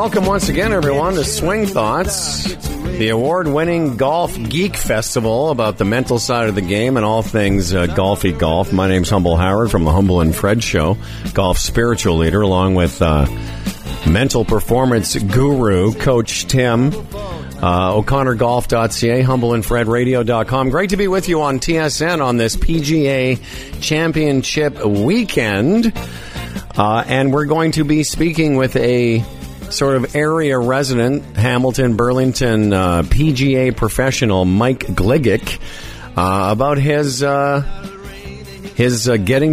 Welcome once again, everyone, to Swing Thoughts, the award-winning golf geek festival about the mental side of the game and all things golfy golf. My name's Humble Howard from the Humble and Fred Show, golf spiritual leader, along with mental performance guru, Coach Tim, O'ConnorGolf.ca, HumbleAndFredRadio.com. Great to be with you on TSN on this PGA Championship weekend. And we're going to be speaking with a sort of area resident, Hamilton, Burlington, PGA professional, Mike Gligic, about his getting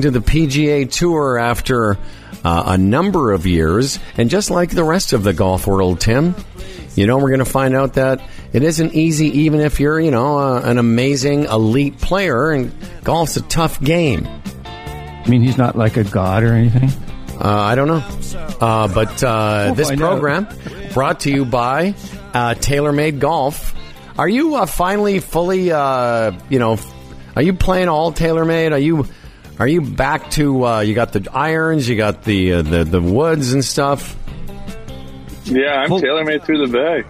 to the PGA Tour after a number of years. And just like the rest of the golf world, Tim, you know, we're going to find out that it isn't easy even if you're, you know, an amazing elite player, and golf's a tough game. I mean, he's not like a god or anything? I don't know. This program brought to you by TaylorMade Golf. Are you finally fully, are you playing all TaylorMade? Are you back to, you got the irons, you got the woods and stuff? Yeah, I'm TaylorMade through the bag.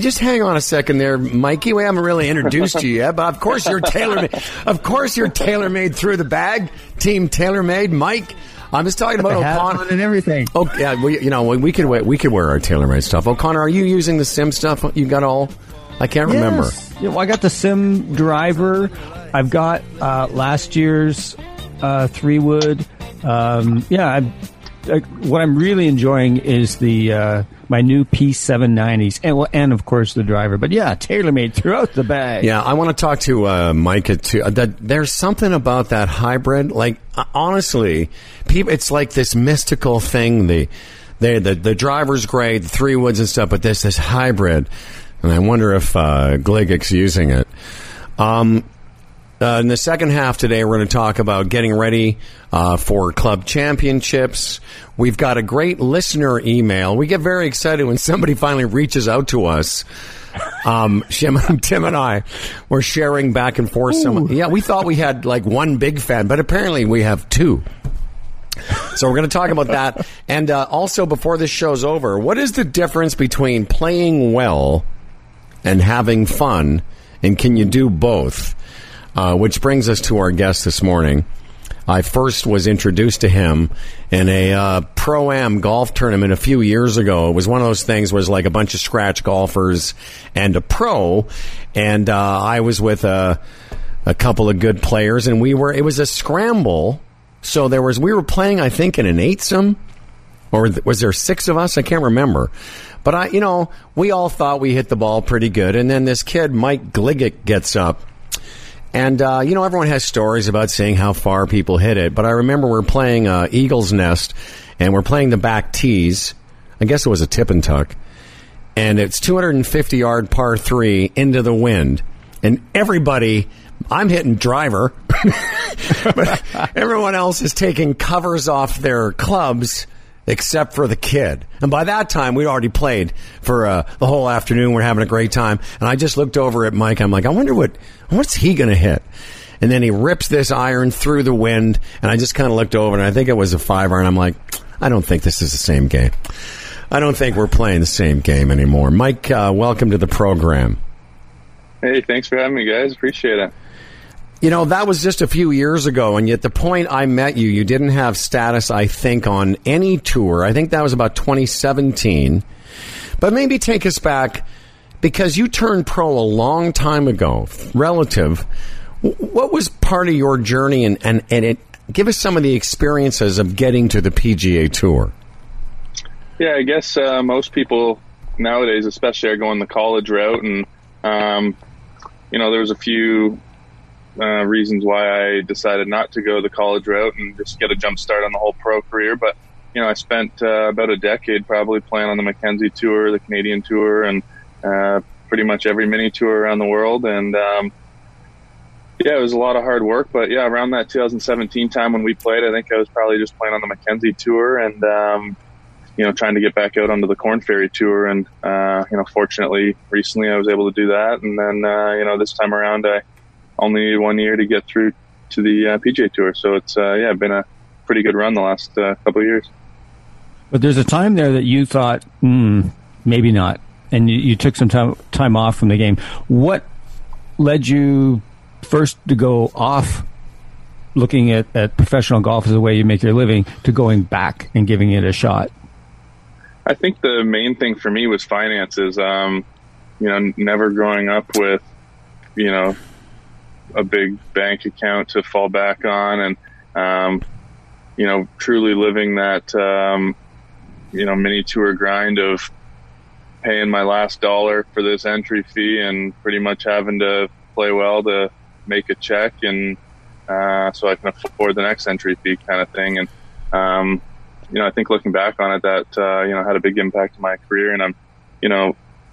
Just hang on a second there, Mikey. We haven't really introduced you yet, but of course you're TaylorMade. Of course you're TaylorMade through the bag, Team TaylorMade. Mike, I'm just talking about O'Connor and everything. Oh, yeah, we could wear our TaylorMade stuff. O'Connor, are you using the SIM stuff? You got all? I can't remember. Yeah, well, I got the SIM driver. I've got last year's 3-wood. What I'm really enjoying is the my new P790s, and of course the driver. But yeah, TaylorMade throughout the bag. Yeah, I want to talk to Micah too. There's something about that hybrid. Like honestly, people, it's like this mystical thing. The driver's great, the 3-woods and stuff, but there's this hybrid, and I wonder if Gligic's using it. In the second half today, we're going to talk about getting ready for club championships. We've got a great listener email. We get very excited when somebody finally reaches out to us. Tim and I were sharing back and forth. Yeah, we thought we had like one big fan, but apparently we have two. So we're going to talk about that. And also, before this show's over, what is the difference between playing well and having fun? And can you do both? Which brings us to our guest this morning. I first was introduced to him in a pro-am golf tournament a few years ago. It was one of those things where it was like a bunch of scratch golfers and a pro. And I was with a couple of good players, and it was a scramble. So we were playing, I think, in an 8-some. Or was there 6 of us? I can't remember. But, we all thought we hit the ball pretty good. And then this kid, Mike Gligic, gets up. And, everyone has stories about seeing how far people hit it. But I remember we're playing Eagle's Nest, and we're playing the back tees. I guess it was a tip and tuck. And it's 250-yard par 3 into the wind. And everybody, I'm hitting driver. But everyone else is taking covers off their clubs except for the kid. And by that time, we'd already played for the whole afternoon. We're having a great time. And I just looked over at Mike. I'm like, I wonder what's he going to hit? And then he rips this iron through the wind. And I just kind of looked over, and I think it was a 5-iron. I'm like, I don't think this is the same game. I don't think we're playing the same game anymore. Mike, welcome to the program. Hey, thanks for having me, guys. Appreciate it. That was just a few years ago, and yet the point I met you, you didn't have status, I think, on any tour. I think that was about 2017. But maybe take us back, because you turned pro a long time ago, relative. What was part of your journey, and give us some of the experiences of getting to the PGA Tour. Yeah, I guess most people nowadays, especially, are going the college route, and, there was a few reasons why I decided not to go the college route and just get a jump start on the whole pro career. But, I spent about a decade probably playing on the McKenzie Tour, the Canadian Tour, and pretty much every mini tour around the world. And, it was a lot of hard work. But, yeah, around that 2017 time when we played, I think I was probably just playing on the McKenzie Tour and, trying to get back out onto the Corn Ferry Tour. And, fortunately, recently I was able to do that. And then, this time around I only needed 1 year to get through to the PGA Tour. So it's been a pretty good run the last couple of years. But there's a time there that you thought, maybe not, and you took some time off from the game. What led you first to go off looking at professional golf as a way you make your living to going back and giving it a shot? I think the main thing for me was finances. Never growing up with, a big bank account to fall back on, and truly living that mini tour grind of paying my last dollar for this entry fee and pretty much having to play well to make a check, and so I can afford the next entry fee kind of thing. And I think looking back on it, that had a big impact on my career, and I'm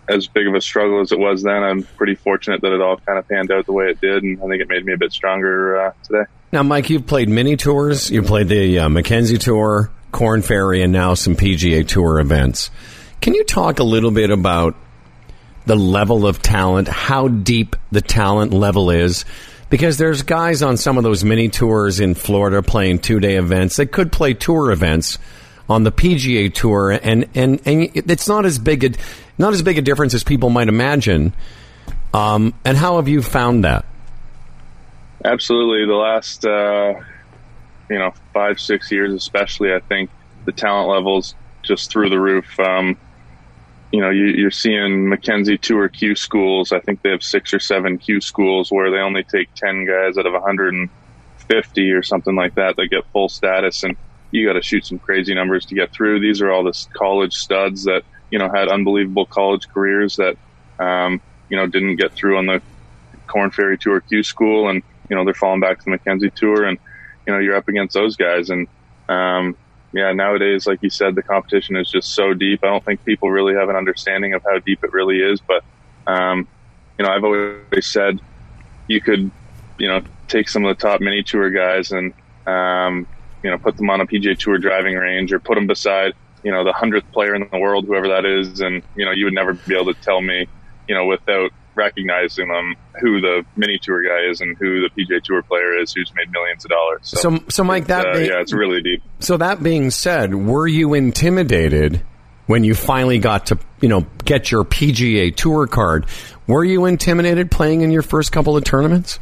as big of a struggle as it was then, I'm pretty fortunate that it all kind of panned out the way it did, and I think it made me a bit stronger today. Now, Mike, you've played mini tours. You played the McKenzie Tour, Corn Ferry, and now some PGA Tour events. Can you talk a little bit about the level of talent, how deep the talent level is? Because there's guys on some of those mini tours in Florida playing two-day events. They could play tour events on the PGA Tour, and it's not as big a difference as people might imagine. And how have you found that? Absolutely. The last, 5-6 years especially, I think the talent level's just through the roof. You're seeing McKenzie Tour Q schools. I think they have 6 or 7 Q schools where they only take 10 guys out of 150 or something like that that get full status, and you got to shoot some crazy numbers to get through. These are all the college studs that, had unbelievable college careers that, didn't get through on the Corn Ferry Tour Q school, and, they're falling back to the McKenzie Tour, and, you're up against those guys. And, nowadays, like you said, the competition is just so deep. I don't think people really have an understanding of how deep it really is. But, I've always said you could, take some of the top mini tour guys and, put them on a PGA Tour driving range or put them beside, the 100th player in the world, whoever that is. And, you would never be able to tell me, without recognizing them, who the mini tour guy is and who the PGA Tour player is who's made millions of dollars. So Mike, it's really deep. So that being said, were you intimidated when you finally got to, get your PGA Tour card? Were you intimidated playing in your first couple of tournaments?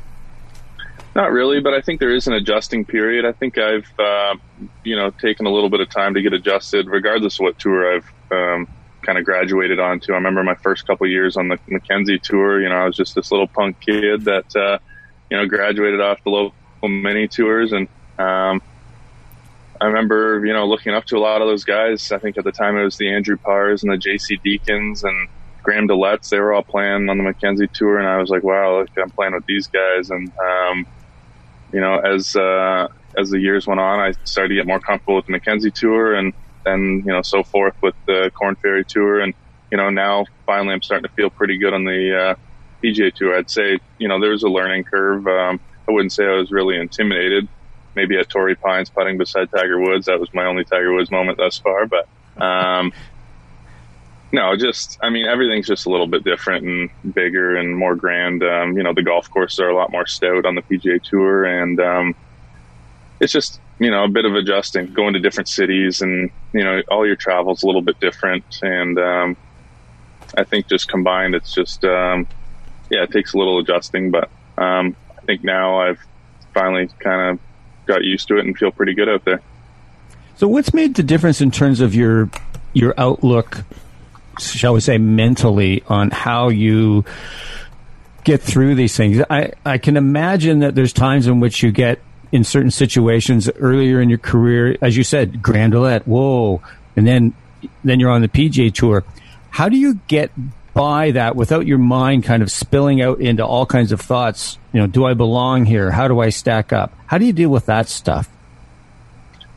Not really, but I think there is an adjusting period. I think I've, taken a little bit of time to get adjusted, regardless of what tour I've kind of graduated onto. I remember my first couple of years on the McKenzie Tour, I was just this little punk kid that, graduated off the local mini tours. And I remember, looking up to a lot of those guys. I think at the time it was the Andrew Pars and the jc Deacons and Graham Delets. They were all playing on the McKenzie Tour, and I was like, wow, look, I'm playing with these guys. And, as the years went on, I started to get more comfortable with the McKenzie Tour, and then, so forth with the Corn Ferry Tour. And, now finally I'm starting to feel pretty good on the PGA Tour. I'd say, there was a learning curve. I wouldn't say I was really intimidated. Maybe at Torrey Pines putting beside Tiger Woods. That was my only Tiger Woods moment thus far. But, everything's just a little bit different and bigger and more grand. The golf courses are a lot more stout on the PGA Tour, and it's just, a bit of adjusting, going to different cities, and, all your travel's a little bit different. And I think just combined, it's just, it takes a little adjusting. But I think now I've finally kind of got used to it and feel pretty good out there. So what's made the difference in terms of your outlook, shall we say, mentally, on how you get through these things? I can imagine that there's times in which you get in certain situations earlier in your career, as you said, Grandolette, whoa, and then you're on the PGA Tour. How do you get by that without your mind kind of spilling out into all kinds of thoughts? Do I belong here? How do I stack up? How do you deal with that stuff?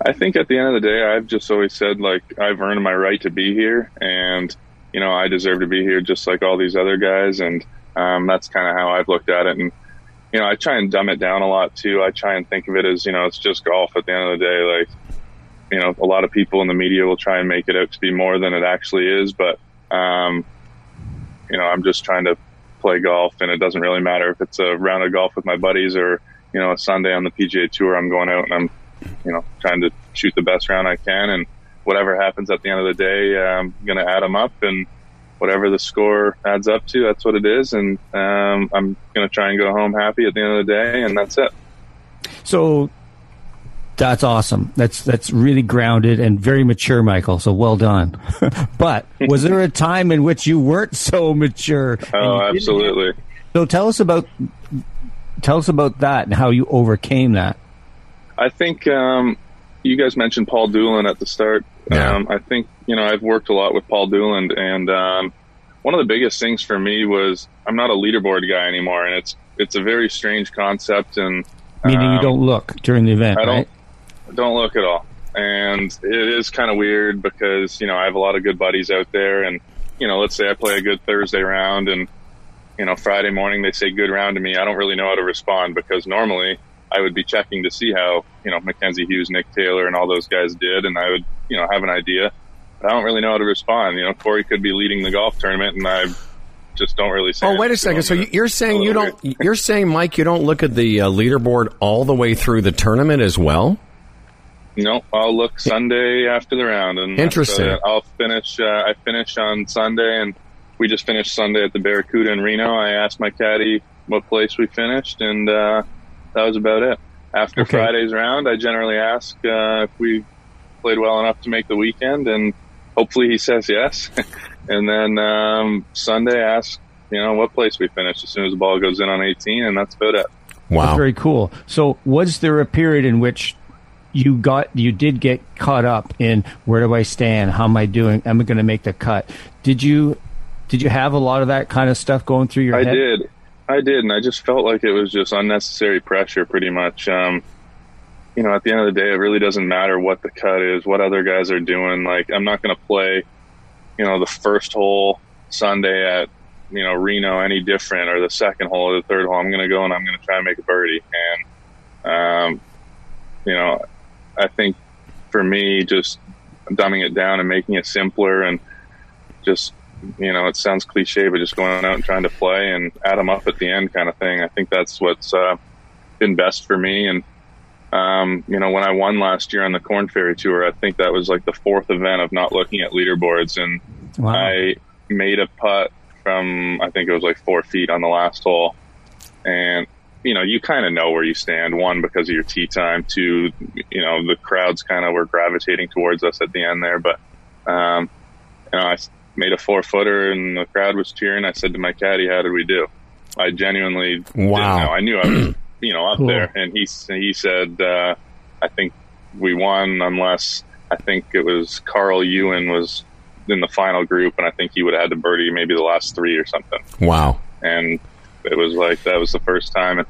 I think at the end of the day, I've just always said, like, I've earned my right to be here, and I deserve to be here just like all these other guys. And that's kind of how I've looked at it. And, I try and dumb it down a lot too. I try and think of it as, it's just golf at the end of the day. Like, a lot of people in the media will try and make it out to be more than it actually is. But, I'm just trying to play golf, and it doesn't really matter if it's a round of golf with my buddies or, a Sunday on the PGA Tour. I'm going out and I'm, trying to shoot the best round I can. And, whatever happens at the end of the day, I'm going to add them up, and whatever the score adds up to, that's what it is. And I'm going to try and go home happy at the end of the day, and that's it. So that's awesome. That's really grounded and very mature, Michael. So well done. But was there a time in which you weren't so mature? Oh, absolutely. So tell us about that and how you overcame that. I think you guys mentioned Paul Dolan at the start. Yeah. I think, I've worked a lot with Paul Dolan, and one of the biggest things for me was I'm not a leaderboard guy anymore, and it's a very strange concept. And meaning you don't look during the event, I don't look at all. And it is kind of weird because, I have a lot of good buddies out there, and, let's say I play a good Thursday round, and, Friday morning they say good round to me. I don't really know how to respond because normally I would be checking to see how, Mackenzie Hughes, Nick Taylor, and all those guys did, and I would, have an idea. But I don't really know how to respond. Corey could be leading the golf tournament, and I just don't really say. Oh, wait a second. So you're saying Mike, you don't look at the leaderboard all the way through the tournament as well? No, I'll look Sunday after the round. And interesting. I'll finish. I finish on Sunday, and we just finished Sunday at the Barracuda in Reno. I asked my caddy what place we finished, and that was about it. After Friday's round, I generally ask if we played well enough to make the weekend, and hopefully he says yes. And then Sunday, ask what place we finished as soon as the ball goes in on 18, and that's about it. Wow, that's very cool. So, was there a period in which you did get caught up in where do I stand? How am I doing? Am I going to make the cut? Did you have a lot of that kind of stuff going through your head? I did, and I just felt like it was just unnecessary pressure, pretty much. At the end of the day, it really doesn't matter what the cut is, what other guys are doing. Like, I'm not going to play, the first hole Sunday at, Reno any different, or the second hole or the third hole. I'm going to go and I'm going to try and make a birdie. And, I think for me, just dumbing it down and making it simpler and just – it sounds cliche, but just going out and trying to play and add them up at the end kind of thing. I think that's what's been best for me. And, when I won last year on the Corn Ferry Tour, I think that was like the fourth event of not looking at leaderboards. And wow. I made a putt from, I think it was like 4 feet on the last hole. And, you kind of know where you stand. One, because of your tee time. Two, the crowds kind of were gravitating towards us at the end there. But, I made a 4-footer, and the crowd was cheering. I said to my caddy, "How did we do?" I genuinely didn't know. I knew I was, up cool. there, and he said, "I think we won, unless I think it was Carl Ewan was in the final group, and I think he would have had to birdie maybe the last three or something." Wow! And it was like that was the first time. And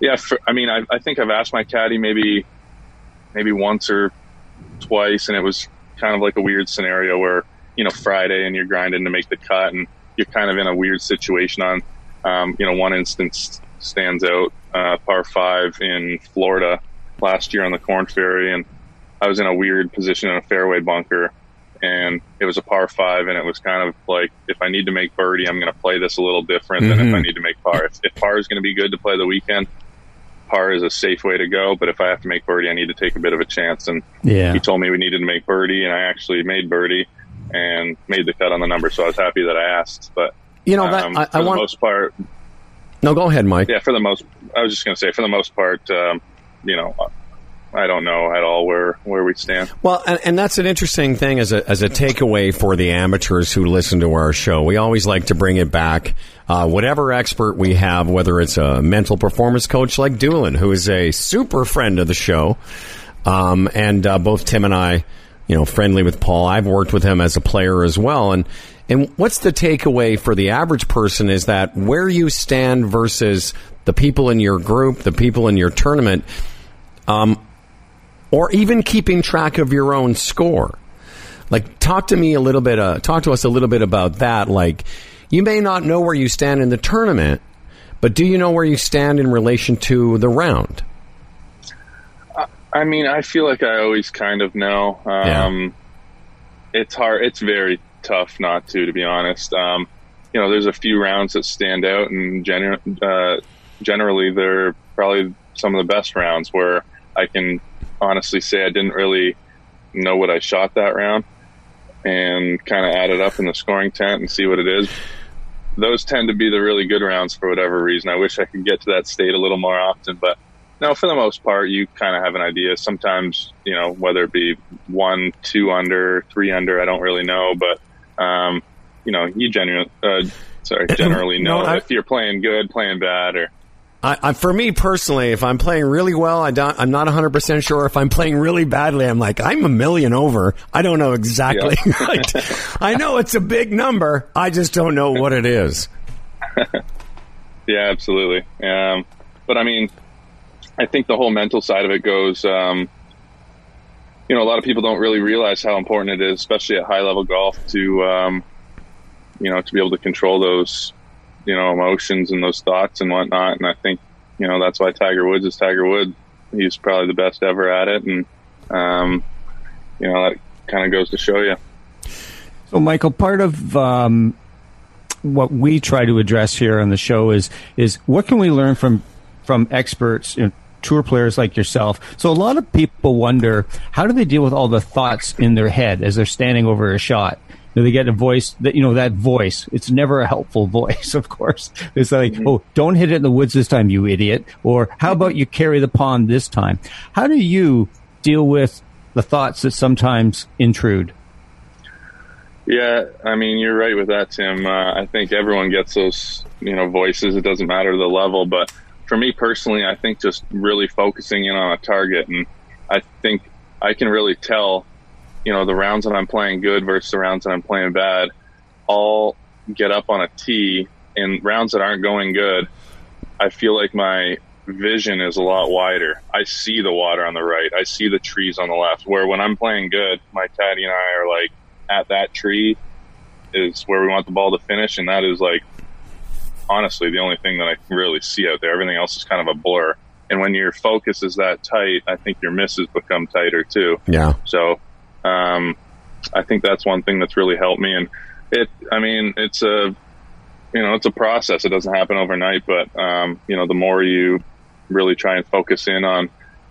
yeah, I think I've asked my caddy maybe once or twice, and it was kind of like a weird scenario where, Friday and you're grinding to make the cut and you're kind of in a weird situation on, one instance stands out, par 5 in Florida last year on the Corn Ferry. And I was in a weird position in a fairway bunker, and it was a par 5. And it was kind of like, if I need to make birdie, I'm going to play this a little different than if I need to make par. If par is going to be good to play the weekend, par is a safe way to go, but if I have to make birdie, I need to take a bit of a chance. And he told me we needed to make birdie, and I actually made birdie and made the cut on the number, so I was happy that I asked. But the most part, no, go ahead, Mike. Yeah, for the most part, I don't know at all where we stand. Well, and that's an interesting thing as a takeaway for the amateurs who listen to our show. We always like to bring it back. Whatever expert we have, whether it's a mental performance coach like Doolin, who is a super friend of the show, and both Tim and I, friendly with Paul. I've worked with him as a player as well. And what's the takeaway for the average person is that where you stand versus the people in your group, the people in your tournament, or even keeping track of your own score. Like, talk to us a little bit about that. Like, you may not know where you stand in the tournament, but do you know where you stand in relation to the round? I feel like I always kind of know. It's hard. It's very tough not to be honest. There's a few rounds that stand out, and generally they're probably some of the best rounds where I can honestly say I didn't really know what I shot that round and kind of add it up in the scoring tent and see what it is. Those tend to be the really good rounds for whatever reason. I wish I could get to that state a little more often, but no, for the most part, you kind of have an idea. Sometimes, you know, whether it be 1, 2 under, 3 under, I don't really know, but, you know, you generally know if you're playing good, playing bad, or. For me personally, if I'm playing really well, I'm not 100% sure. If I'm playing really badly, I'm like, I'm a million over. I don't know exactly. Yep. Right. I know it's a big number. I just don't know what it is. Yeah, absolutely. But, I mean, I think the whole mental side of it goes, you know, a lot of people don't really realize how important it is, especially at high-level golf, to, you know, to be able to control those, you know, emotions and those thoughts and whatnot. And I think, you know, that's why Tiger Woods is Tiger Woods. He's probably the best ever at it. And, you know, that kind of goes to show you. So, Michael, part of what we try to address here on the show is what can we learn from experts, you know, tour players like yourself? So a lot of people wonder, how do they deal with all the thoughts in their head as they're standing over a shot? Do they get a voice that, you know, that voice? It's never a helpful voice, of course. It's like, oh, don't hit it in the woods this time, you idiot. Or how about you carry the pond this time? How do you deal with the thoughts that sometimes intrude? Yeah, I mean, you're right with that, Tim. I think everyone gets those, you know, voices. It doesn't matter the level. But for me personally, I think just really focusing in on a target. And I think I can really tell, you know, the rounds that I'm playing good versus the rounds that I'm playing bad. I'll get up on a tee, and rounds that aren't going good, I feel like my vision is a lot wider. I see the water on the right. I see the trees on the left, where when I'm playing good, my caddy and I are like, at that tree is where we want the ball to finish, and that is, like, honestly the only thing that I can really see out there. Everything else is kind of a blur. And when your focus is that tight, I think your misses become tighter too. Yeah. So I think that's one thing that's really helped me. And it's a, you know, it's a process. It doesn't happen overnight, but, you know, the more you really try and focus in on,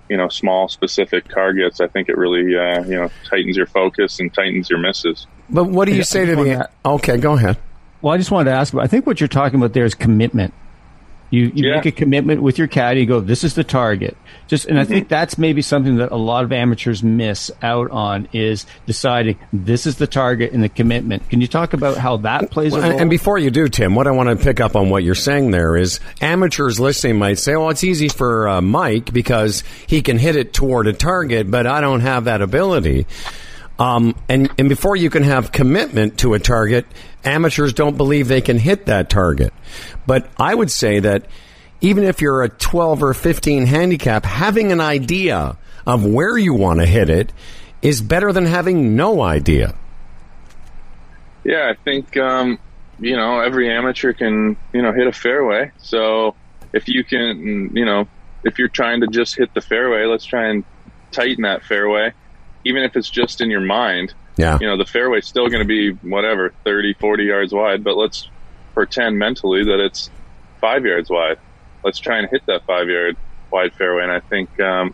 you know, small specific targets, I think it really, you know, tightens your focus and tightens your misses. But what do you say to me? Okay, go ahead. Well, I just wanted to ask, I think what you're talking about there is commitment. You make a commitment with your caddy, you go, this is the target. And I think that's maybe something that a lot of amateurs miss out on, is deciding this is the target and the commitment. Can you talk about how that plays a role? And before you do, Tim, what I want to pick up on what you're saying there is, amateurs listening might say, well, it's easy for Mike because he can hit it toward a target, but I don't have that ability. And before you can have commitment to a target, amateurs don't believe they can hit that target. But I would say that even if you're a 12 or 15 handicap, having an idea of where you want to hit it is better than having no idea. Yeah, I think, you know, every amateur can, you know, hit a fairway. So if you can, you know, if you're trying to just hit the fairway, let's try and tighten that fairway. Even if it's just in your mind, yeah. You know, the fairway's still going to be, whatever, 30, 40 yards wide, but let's pretend mentally that it's 5 yards wide. Let's try and hit that 5-yard wide fairway. And I think, you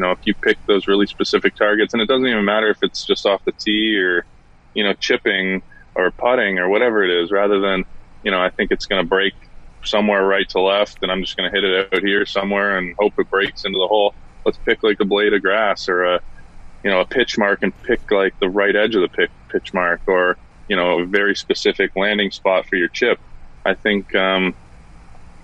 know, if you pick those really specific targets, and it doesn't even matter if it's just off the tee or, you know, chipping or putting or whatever it is, rather than, you know, I think it's going to break somewhere right to left, and I'm just going to hit it out here somewhere and hope it breaks into the hole. Let's pick like a blade of grass or a, you know, a pitch mark, and pick like the right edge of the pitch mark, or, you know, a very specific landing spot for your chip. I think, you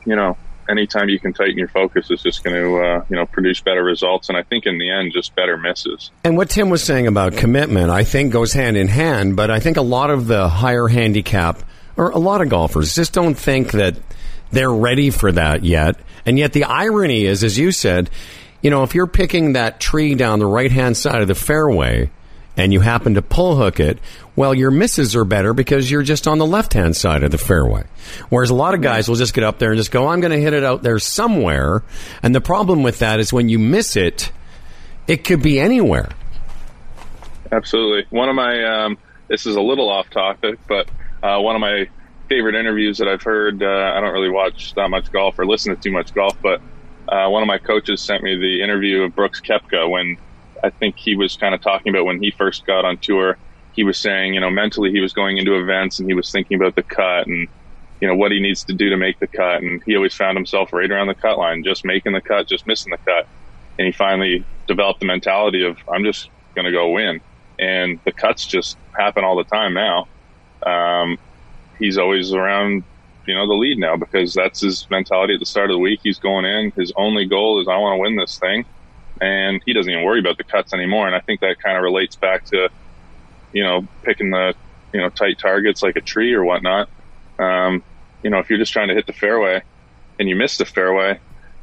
know, anytime you can tighten your focus is just going to, you know, produce better results. And I think in the end, just better misses. And what Tim was saying about commitment, I think goes hand in hand, but I think a lot of the higher handicap or a lot of golfers just don't think that they're ready for that yet. And yet the irony is, as you said, you know, if you're picking that tree down the right-hand side of the fairway and you happen to pull hook it, well, your misses are better because you're just on the left-hand side of the fairway. Whereas a lot of guys will just get up there and just go, I'm going to hit it out there somewhere. And the problem with that is when you miss it, it could be anywhere. Absolutely. One of my, this is a little off topic, but one of my favorite interviews that I've heard, I don't really watch that much golf or listen to too much golf, but one of my coaches sent me the interview of Brooks Koepka when I think he was kind of talking about when he first got on tour, he was saying, you know, mentally he was going into events and he was thinking about the cut and, you know, what he needs to do to make the cut. And he always found himself right around the cut line, just making the cut, just missing the cut. And he finally developed the mentality of, I'm just going to go win. And the cuts just happen all the time now. He's always around, you know, the lead now because that's his mentality at the start of the week. He's going in. His only goal is, I want to win this thing. And he doesn't even worry about the cuts anymore. And I think that kind of relates back to, you know, picking the, you know, tight targets like a tree or whatnot. You know, if you're just trying to hit the fairway and you miss the fairway,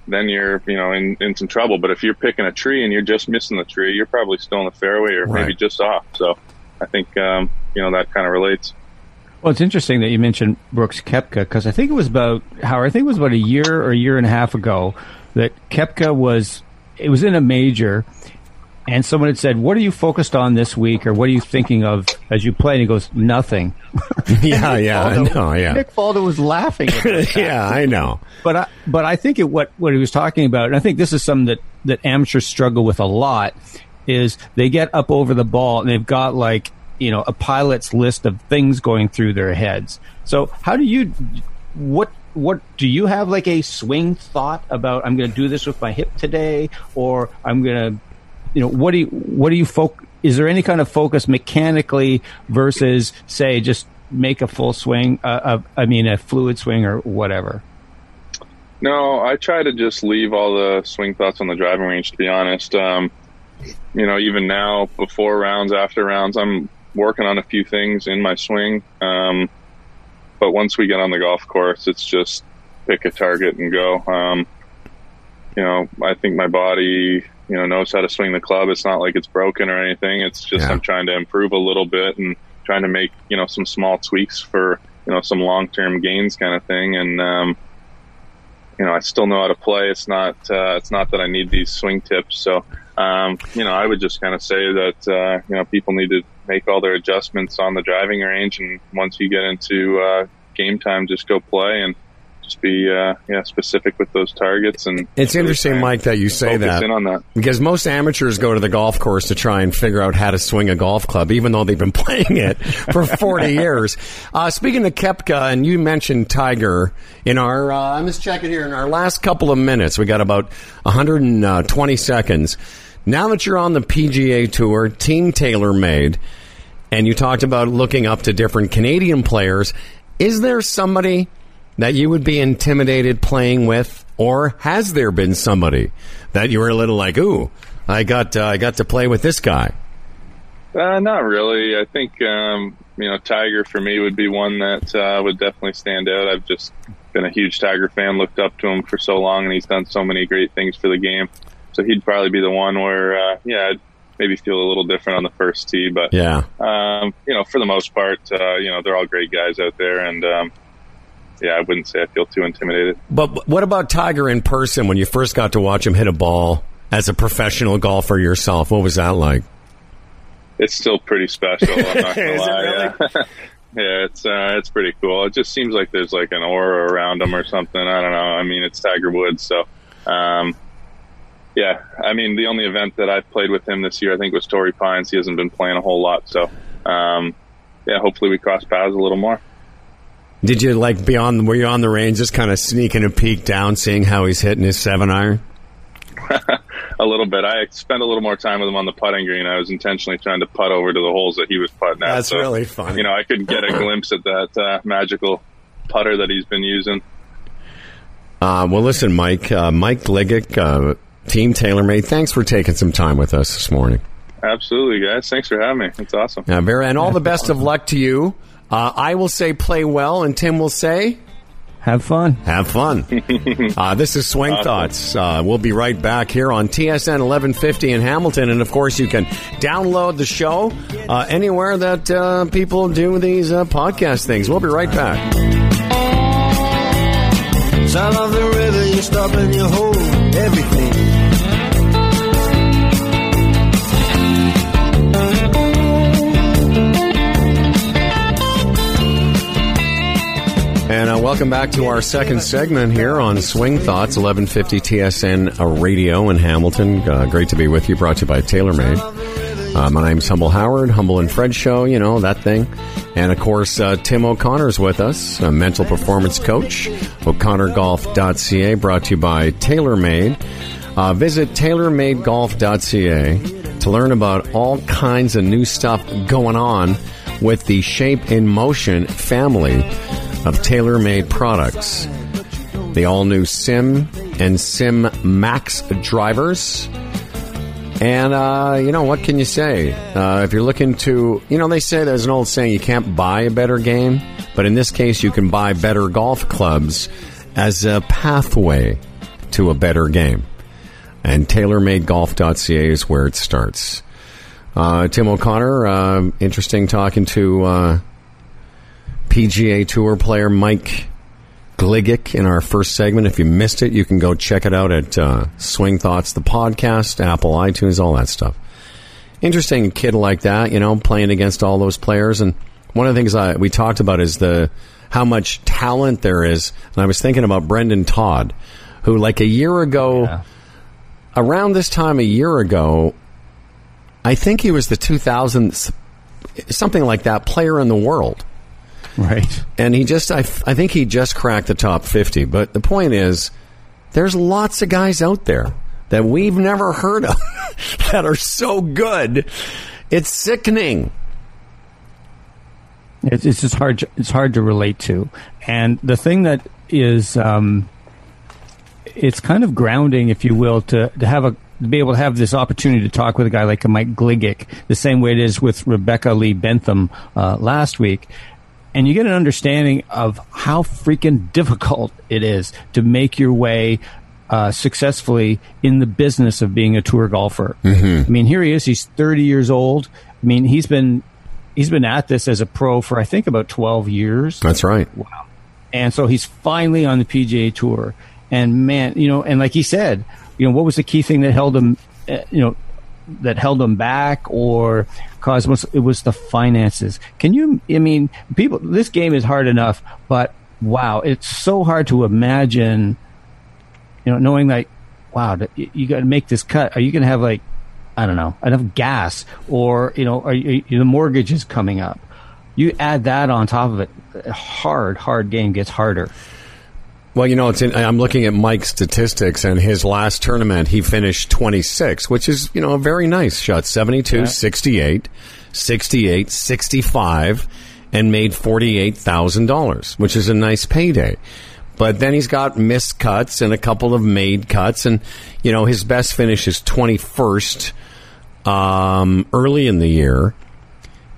then you're, you know, in some trouble. But if you're picking a tree and you're just missing the tree, you're probably still in the fairway or maybe just off. So I think, you know, that kind of relates. Well, it's interesting that you mentioned Brooks Koepka because I think it was about, Howard, I think it was about a year or a year and a half ago that Koepka was, it was in a major and someone had said, what are you focused on this week or what are you thinking of as you play? And he goes, nothing. Nick Faldo was laughing at that. I know. But I think what he was talking about, and I think this is something that amateurs struggle with a lot, is they get up over the ball and they've got like, you know, a pilot's list of things going through their heads. So how do you, what do you have like a swing thought about, I'm going to do this with my hip today, or I'm going to, you know, is there any kind of focus mechanically versus, say, just make a full swing, a fluid swing or whatever? No, I try to just leave all the swing thoughts on the driving range, to be honest. You know, even now, before rounds, after rounds, I'm working on a few things in my swing. But once we get on the golf course, it's just pick a target and go. You know, I think my body, you know, knows how to swing the club. It's not like it's broken or anything. It's just I'm trying to improve a little bit and trying to make, you know, some small tweaks for, you know, some long-term gains kind of thing. And, you know, I still know how to play. It's not that I need these swing tips. So, you know, I would just kind of say that, you know, people need to make all their adjustments on the driving range. And once you get into game time, just go play and just be specific with those targets. And it's interesting, Mike, that you say that, in on that because most amateurs go to the golf course to try and figure out how to swing a golf club, even though they've been playing it for 40 years. Speaking of Koepka, and you mentioned Tiger in our I'm just checking here in our last couple of minutes. We got about 120 seconds. Now that you're on the PGA Tour, Team TaylorMade, and you talked about looking up to different Canadian players, is there somebody that you would be intimidated playing with, or has there been somebody that you were a little like, ooh, I got to play with this guy? Not really. I think, you know, Tiger for me would be one that would definitely stand out. I've just been a huge Tiger fan, looked up to him for so long, and he's done so many great things for the game. So he'd probably be the one where, I'd maybe feel a little different on the first tee. But, you know, for the most part, you know, they're all great guys out there, and, yeah, I wouldn't say I feel too intimidated. But what about Tiger in person when you first got to watch him hit a ball as a professional golfer yourself? What was that like? It's still pretty special, I'm not going to lie. Really? Yeah, it's pretty cool. It just seems like there's like an aura around him or something. I don't know. I mean, it's Tiger Woods, so... yeah, I mean, the only event that I've played with him this year, I think, was Torrey Pines. He hasn't been playing a whole lot, so... yeah, hopefully we cross paths a little more. Did you like beyond? Were you on the range, just kind of sneaking a peek down, seeing how he's hitting his 7-iron? A little bit. I spent a little more time with him on the putting green. I was intentionally trying to putt over to the holes that he was putting at. That's so, really funny. You know, I could get a glimpse at that magical putter that he's been using. Well, listen, Mike. Mike Gligic, Team TaylorMade. Thanks for taking some time with us this morning. Absolutely, guys. Thanks for having me. It's awesome. Yeah, Vera, and all the best of luck to you. I will say play well, and Tim will say... have fun. Have fun. This is Swing Thoughts. We'll be right back here on TSN 1150 in Hamilton. And, of course, you can download the show anywhere that people do these podcast things. We'll be right back. Sound of the river, you stop and you hold everything. And welcome Welcome back to our second segment here on Swing Thoughts, 1150 TSN Radio in Hamilton. Great to be with you, brought to you by TaylorMade. My name's Humble Howard, Humble and Fred Show, you know, that thing. And, of course, Tim O'Connor's with us, a mental performance coach, O'ConnorGolf.ca, brought to you by TaylorMade. Visit TaylorMadeGolf.ca to learn about all kinds of new stuff going on with the Shape in Motion family of TaylorMade products. The all-new SIM and SIM Max drivers. And, you know, what can you say? If you're looking to, you know, they say there's an old saying, you can't buy a better game. But in this case, you can buy better golf clubs as a pathway to a better game. And TaylorMadeGolf.ca is where it starts. Tim O'Connor, interesting talking to PGA Tour player Mike Gligic in our first segment. If you missed it, you can go check it out at Swing Thoughts, the podcast, Apple, iTunes, all that stuff. Interesting kid like that, you know, playing against all those players. And one of the things we talked about is how much talent there is. And I was thinking about Brendan Todd, who like a year ago, around this time a year ago, I think he was the 2000th, something like that, player in the world. Right. And he just, I think he just cracked the top 50. But the point is, there's lots of guys out there that we've never heard of that are so good. It's sickening. It's just hard. It's hard to relate to. And the thing that is, it's kind of grounding, if you will, to have to be able to have this opportunity to talk with a guy like Mike Gligic, the same way it is with Rebecca Lee Bentham last week. And you get an understanding of how freaking difficult it is to make your way successfully in the business of being a tour golfer. Mm-hmm. I mean, here he is. He's 30 years old. I mean, he's been at this as a pro for, I think, about 12 years. That's right. Wow. And so he's finally on the PGA Tour. And, man, you know, and like he said, you know, what was the key thing that held him, that held him back or caused it was the finances. Can you, I mean, people, this game is hard enough, but wow, it's so hard to imagine, you know, knowing like, wow, you got to make this cut. Are you going to have like, I don't know, enough gas or, you know, the mortgage is coming up. You add that on top of it. Hard game gets harder. Well, you know, I'm looking at Mike's statistics, and his last tournament, he finished 26, which is, you know, a very nice shot. 72, 68, 65, and made $48,000, which is a nice payday. But then he's got missed cuts and a couple of made cuts, and, you know, his best finish is 21st early in the year.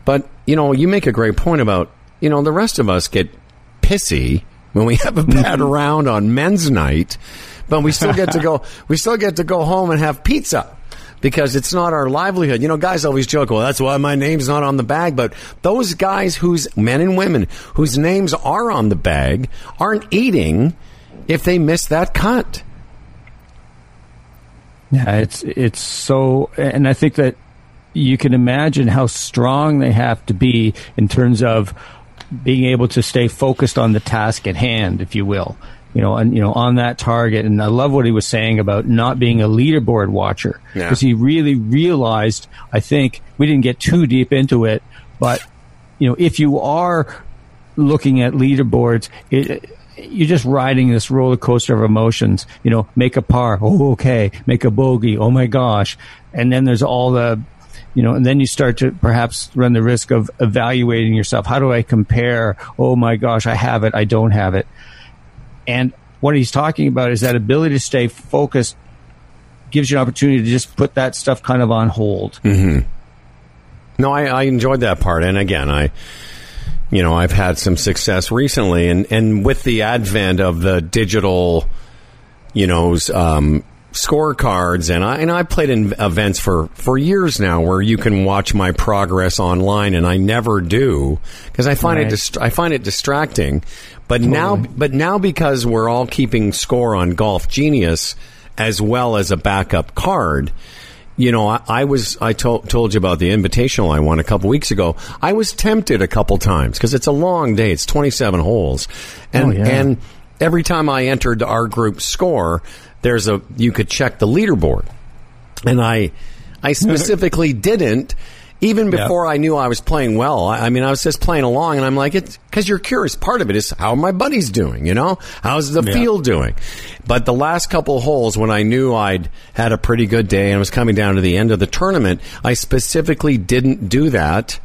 But, you know, you make a great point about, you know, the rest of us get pissy when we have a bad round on men's night, but we still get to go home and have pizza because it's not our livelihood. You know, guys always joke, well, that's why my name's not on the bag. But those guys whose men and women whose names are on the bag aren't eating if they miss that cut. Yeah, it's so, and I think that you can imagine how strong they have to be in terms of being able to stay focused on the task at hand, if you will, you know, and, you know, on that target. And I love what he was saying about not being a leaderboard watcher, because he really realized, I think we didn't get too deep into it, but, you know, if you are looking at leaderboards, you're just riding this roller coaster of emotions, you know, make a par. Oh, okay. Make a bogey. Oh my gosh. And then there's all the, you know, and then you start to perhaps run the risk of evaluating yourself. How do I compare? Oh, my gosh, I have it. I don't have it. And what he's talking about is that ability to stay focused gives you an opportunity to just put that stuff kind of on hold. Mm-hmm. No, I enjoyed that part. And again, I've had some success recently. And with the advent of the digital, you know, scorecards, and I played in events for years now where you can watch my progress online, and I never do because I find it distracting. But totally. now because we're all keeping score on Golf Genius as well as a backup card, You know, I told you about the Invitational I won a couple weeks ago. I was tempted a couple times because it's a long day. It's 27 holes. And, and every time I entered our group score, there's a, you could check the leaderboard. And I specifically didn't, even before I knew I was playing well. I mean, I was just playing along, and I'm like, it's because you're curious. Part of it is how are my buddies doing, you know? How's the field doing? But the last couple of holes, when I knew I'd had a pretty good day and was coming down to the end of the tournament, I specifically didn't do that,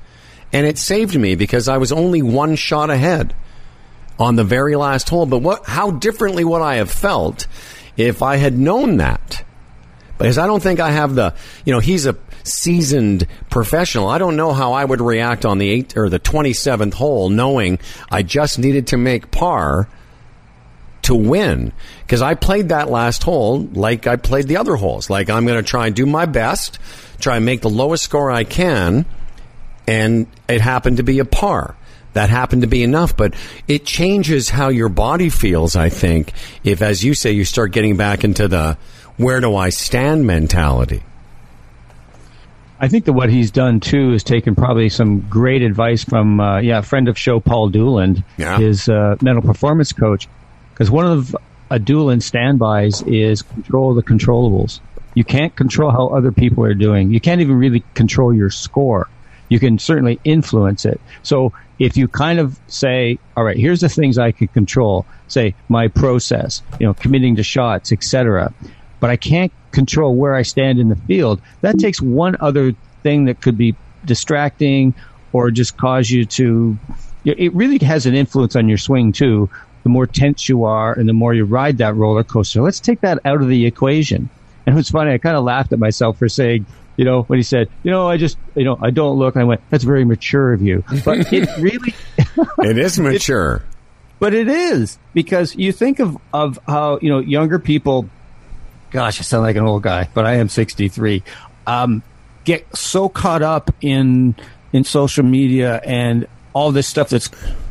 and it saved me because I was only one shot ahead on the very last hole. But what? How differently would I have felt if I had known that? Because I don't think I have the, you know, he's a seasoned professional. I don't know how I would react on the 8th or the 27th hole knowing I just needed to make par to win. Because I played that last hole like I played the other holes. Like I'm going to try and do my best, try and make the lowest score I can, and it happened to be a par. That happened to be enough, but it changes how your body feels, I think, if, as you say, you start getting back into the where do I stand mentality. I think that what he's done, too, is taken probably some great advice from a friend of show, Paul Dolan, his mental performance coach. Because one of Doolan's standbys is control the controllables. You can't control how other people are doing. You can't even really control your score. You can certainly influence it. So if you kind of say, all right, here's the things I can control, say my process, you know, committing to shots, etc., but I can't control where I stand in the field. That takes one other thing that could be distracting or just cause you to – it really has an influence on your swing too, the more tense you are and the more you ride that roller coaster. Let's take that out of the equation. And it's funny, I kind of laughed at myself for saying, you know, when he said, you know, I just, you know, I don't look. And I went, that's very mature of you. But it really – It is mature. But it is, because you think of how, you know, younger people – gosh, I sound like an old guy, but I am 63. Get so caught up in social media and all this stuff that's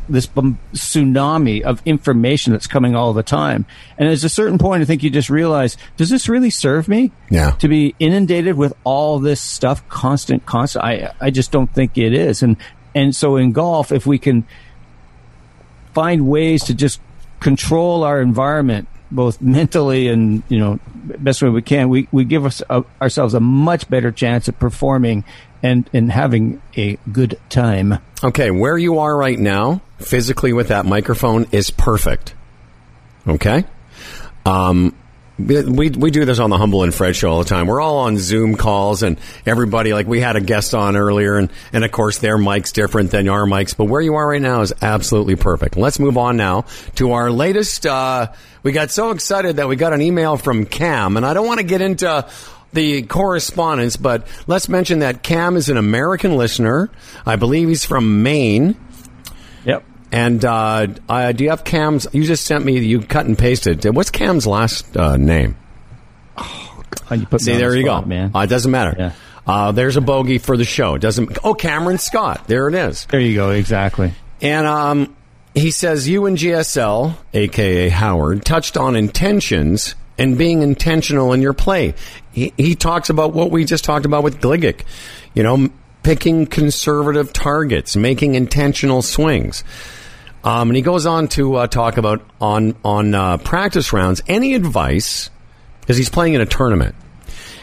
this tsunami of information that's coming all the time. And there's a certain point, I think you just realize, does this really serve me? Yeah. To be inundated with all this stuff, constant. I just don't think it is. And so in golf, if we can find ways to just control our environment, both mentally and, you know, best way we can, we give ourselves a much better chance at performing and having a good time. Okay, where you are right now, physically with that microphone, is perfect. Okay? We do this on the Humble and Fred Show all the time. We're all on Zoom calls, and everybody, like we had a guest on earlier, and of course their mic's different than our mics, but where you are right now is absolutely perfect. Let's move on now to our latest, we got so excited that we got an email from Cam, and I don't want to get into the correspondence, but let's mention that Cam is an American listener. I believe he's from Maine. Yep. And do you have Cam's? You just sent me. You cut and pasted. What's Cam's last name? Oh, God, you put see, there the spot, you go. Man, it doesn't matter. Yeah. There's a bogey for the show. It doesn't. Oh, Cameron Scott. There it is. There you go. Exactly. And he says you and GSL, aka Howard, touched on intentions and being intentional in your play. He talks about what we just talked about with Gligic. You know, picking conservative targets, making intentional swings. And he goes on to talk about on practice rounds. Any advice, because he's playing in a tournament,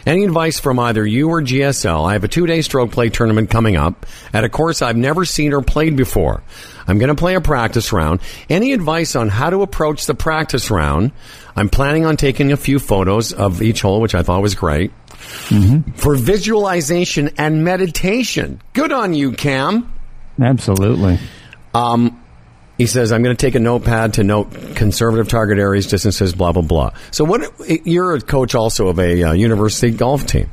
any advice from either you or GSL? I have a 2-day stroke play tournament coming up at a course I've never seen or played before. I'm going to play a practice round. Any advice on how to approach the practice round? I'm planning on taking a few photos of each hole, which I thought was great. Mm-hmm. For visualization and meditation. Good on you, Cam. Absolutely. He says, I'm going to take a notepad to note conservative target areas, distances, blah, blah, blah. So what? You're a coach also of a university golf team.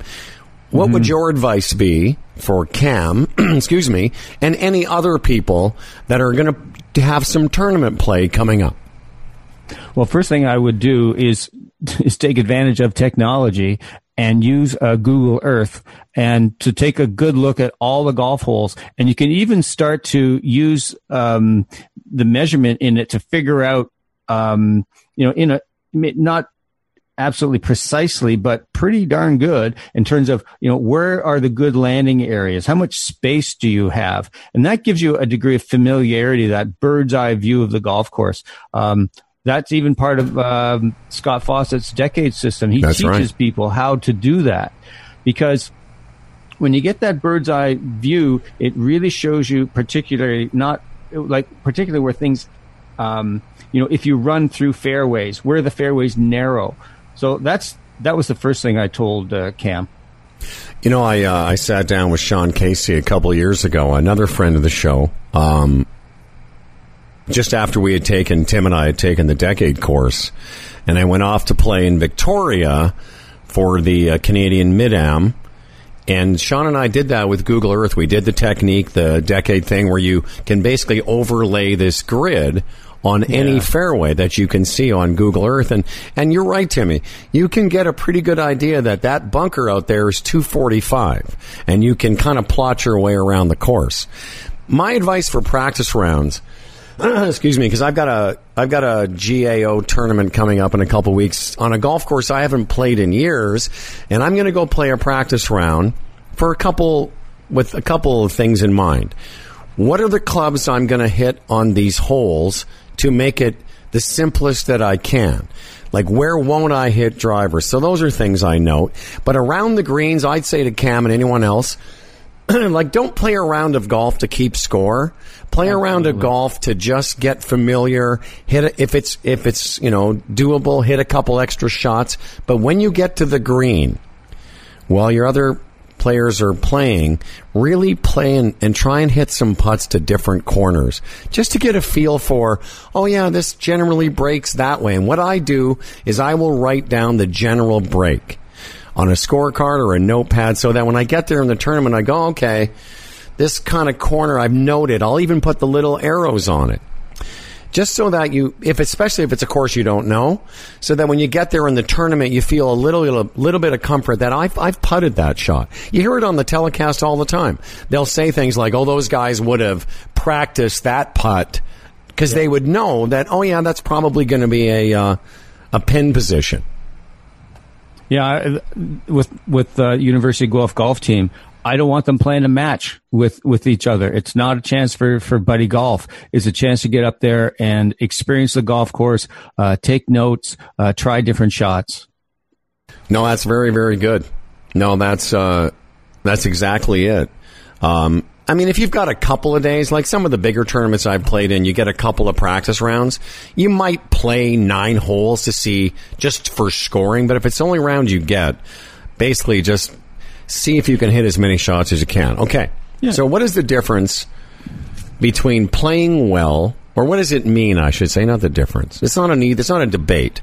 What would your advice be for Cam, excuse me, and any other people that are going to have some tournament play coming up? Well, first thing I would do is take advantage of technology and use Google Earth and to take a good look at all the golf holes. And you can even start to use the measurement in it to figure out, you know, in a not absolutely precisely, but pretty darn good in terms of, you know, where are the good landing areas? How much space do you have? And that gives you a degree of familiarity, that bird's eye view of the golf course. That's even part of Scott Fawcett's Decade System. He teaches people how to do that, because when you get that bird's eye view, it really shows you particularly where things, if you run through fairways, where the fairways narrow. So that was the first thing I told Cam. You know, I sat down with Sean Casey a couple of years ago, another friend of the show, just after we had taken, Tim and I had taken the Decade course, and I went off to play in Victoria for the Canadian Mid-Am. And Sean and I did that with Google Earth. We did the technique, the Decade thing, where you can basically overlay this grid on any fairway that you can see on Google Earth. And you're right, Timmy. You can get a pretty good idea that bunker out there is 245, and you can kind of plot your way around the course. My advice for practice rounds, excuse me, because I've got a GAO tournament coming up in a couple weeks on a golf course I haven't played in years, and I'm going to go play a practice round with a couple of things in mind. What are the clubs I'm going to hit on these holes to make it the simplest that I can? Like, where won't I hit drivers? So those are things I note. But around the greens, I'd say to Cam and anyone else, like, don't play a round of golf to keep score. Play a round of golf to just get familiar. If it's doable, hit a couple extra shots. But when you get to the green, while your other players are playing, really play and try and hit some putts to different corners, just to get a feel for, this generally breaks that way. And what I do is I will write down the general break on a scorecard or a notepad, so that when I get there in the tournament, I go, okay, this kind of corner I've noted. I'll even put the little arrows on it, just so that especially if it's a course you don't know, so that when you get there in the tournament, you feel a little bit of comfort that I've putted that shot. You hear it on the telecast all the time. They'll say things like, "Oh, those guys would have practiced that putt because they would know that. Oh, yeah, that's probably going to be a pin position." Yeah, with the University of Guelph golf team, I don't want them playing a match with each other. It's not a chance for buddy golf. It's a chance to get up there and experience the golf course, take notes, try different shots. No, that's very, very good. No, that's exactly it. I mean, if you've got a couple of days, like some of the bigger tournaments I've played in, you get a couple of practice rounds, you might play 9 holes to see just for scoring. But if it's the only round you get, basically just see if you can hit as many shots as you can. Okay. Yeah. So what is the difference between playing well, or what does it mean, I should say, not the difference. It's not a need. It's not a debate.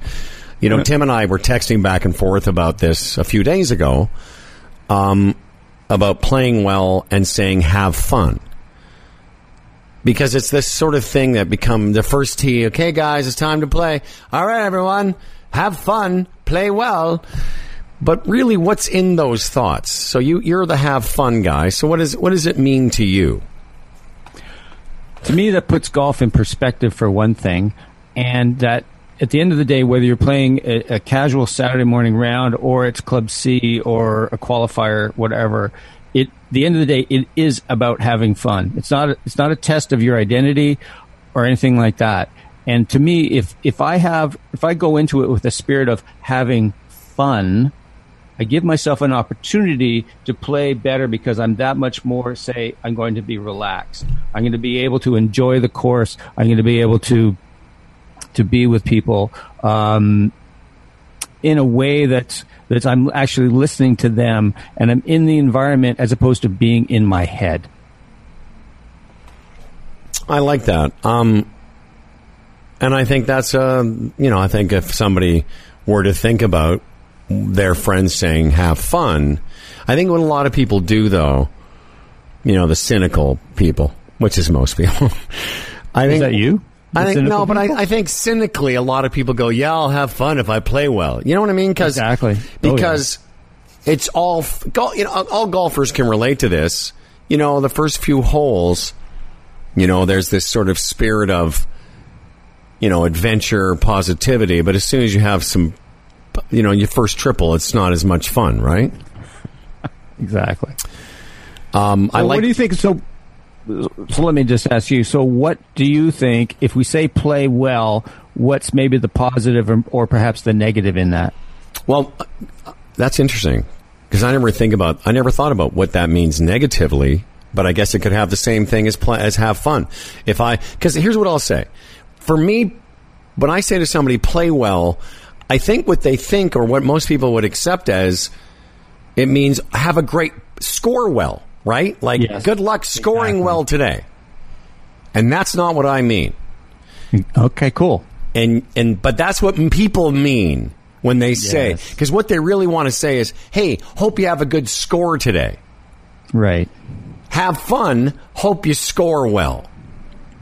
You know, Tim and I were texting back and forth about this a few days ago. About playing well and saying have fun. Because it's this sort of thing that become the first tee. Okay, guys, it's time to play. All right, everyone, have fun, play well. But really, what's in those thoughts? So you're the have fun guy. So what does it mean to you? To me, that puts golf in perspective for one thing, and that at the end of the day, whether you're playing a casual Saturday morning round or it's Club C or a qualifier, whatever, the end of the day, it is about having fun. It's not a test of your identity or anything like that. And to me, if I go into it with a spirit of having fun, I give myself an opportunity to play better because I'm that much more, say, I'm going to be relaxed. I'm going to be able to enjoy the course. I'm going to be able to be with people in a way that I'm actually listening to them and I'm in the environment as opposed to being in my head. I like that. And I think that's, I think if somebody were to think about their friends saying, have fun, I think what a lot of people do, though, the cynical people, which is most people. Is that you? I think cynically, a lot of people go, yeah, I'll have fun if I play well. You know what I mean? Because it's all, all golfers can relate to this. You know, the first few holes, there's this sort of spirit of, adventure, positivity. But as soon as you have some up, you know, your first triple, it's not as much fun, right? Exactly. What do you think? So let me just ask you. So what do you think, if we say play well, what's maybe the positive or perhaps the negative in that? Well, that's interesting because I never thought about what that means negatively, but I guess it could have the same thing as have fun. Because here's what I'll say. For me, when I say to somebody, play well, I think what they think or what most people would accept as it means have a great score well, right? Like, yes, good luck scoring well today. And that's not what I mean. Okay, cool. But that's what people mean when they say, because what they really want to say is, hey, hope you have a good score today. Right. Have fun. Hope you score well.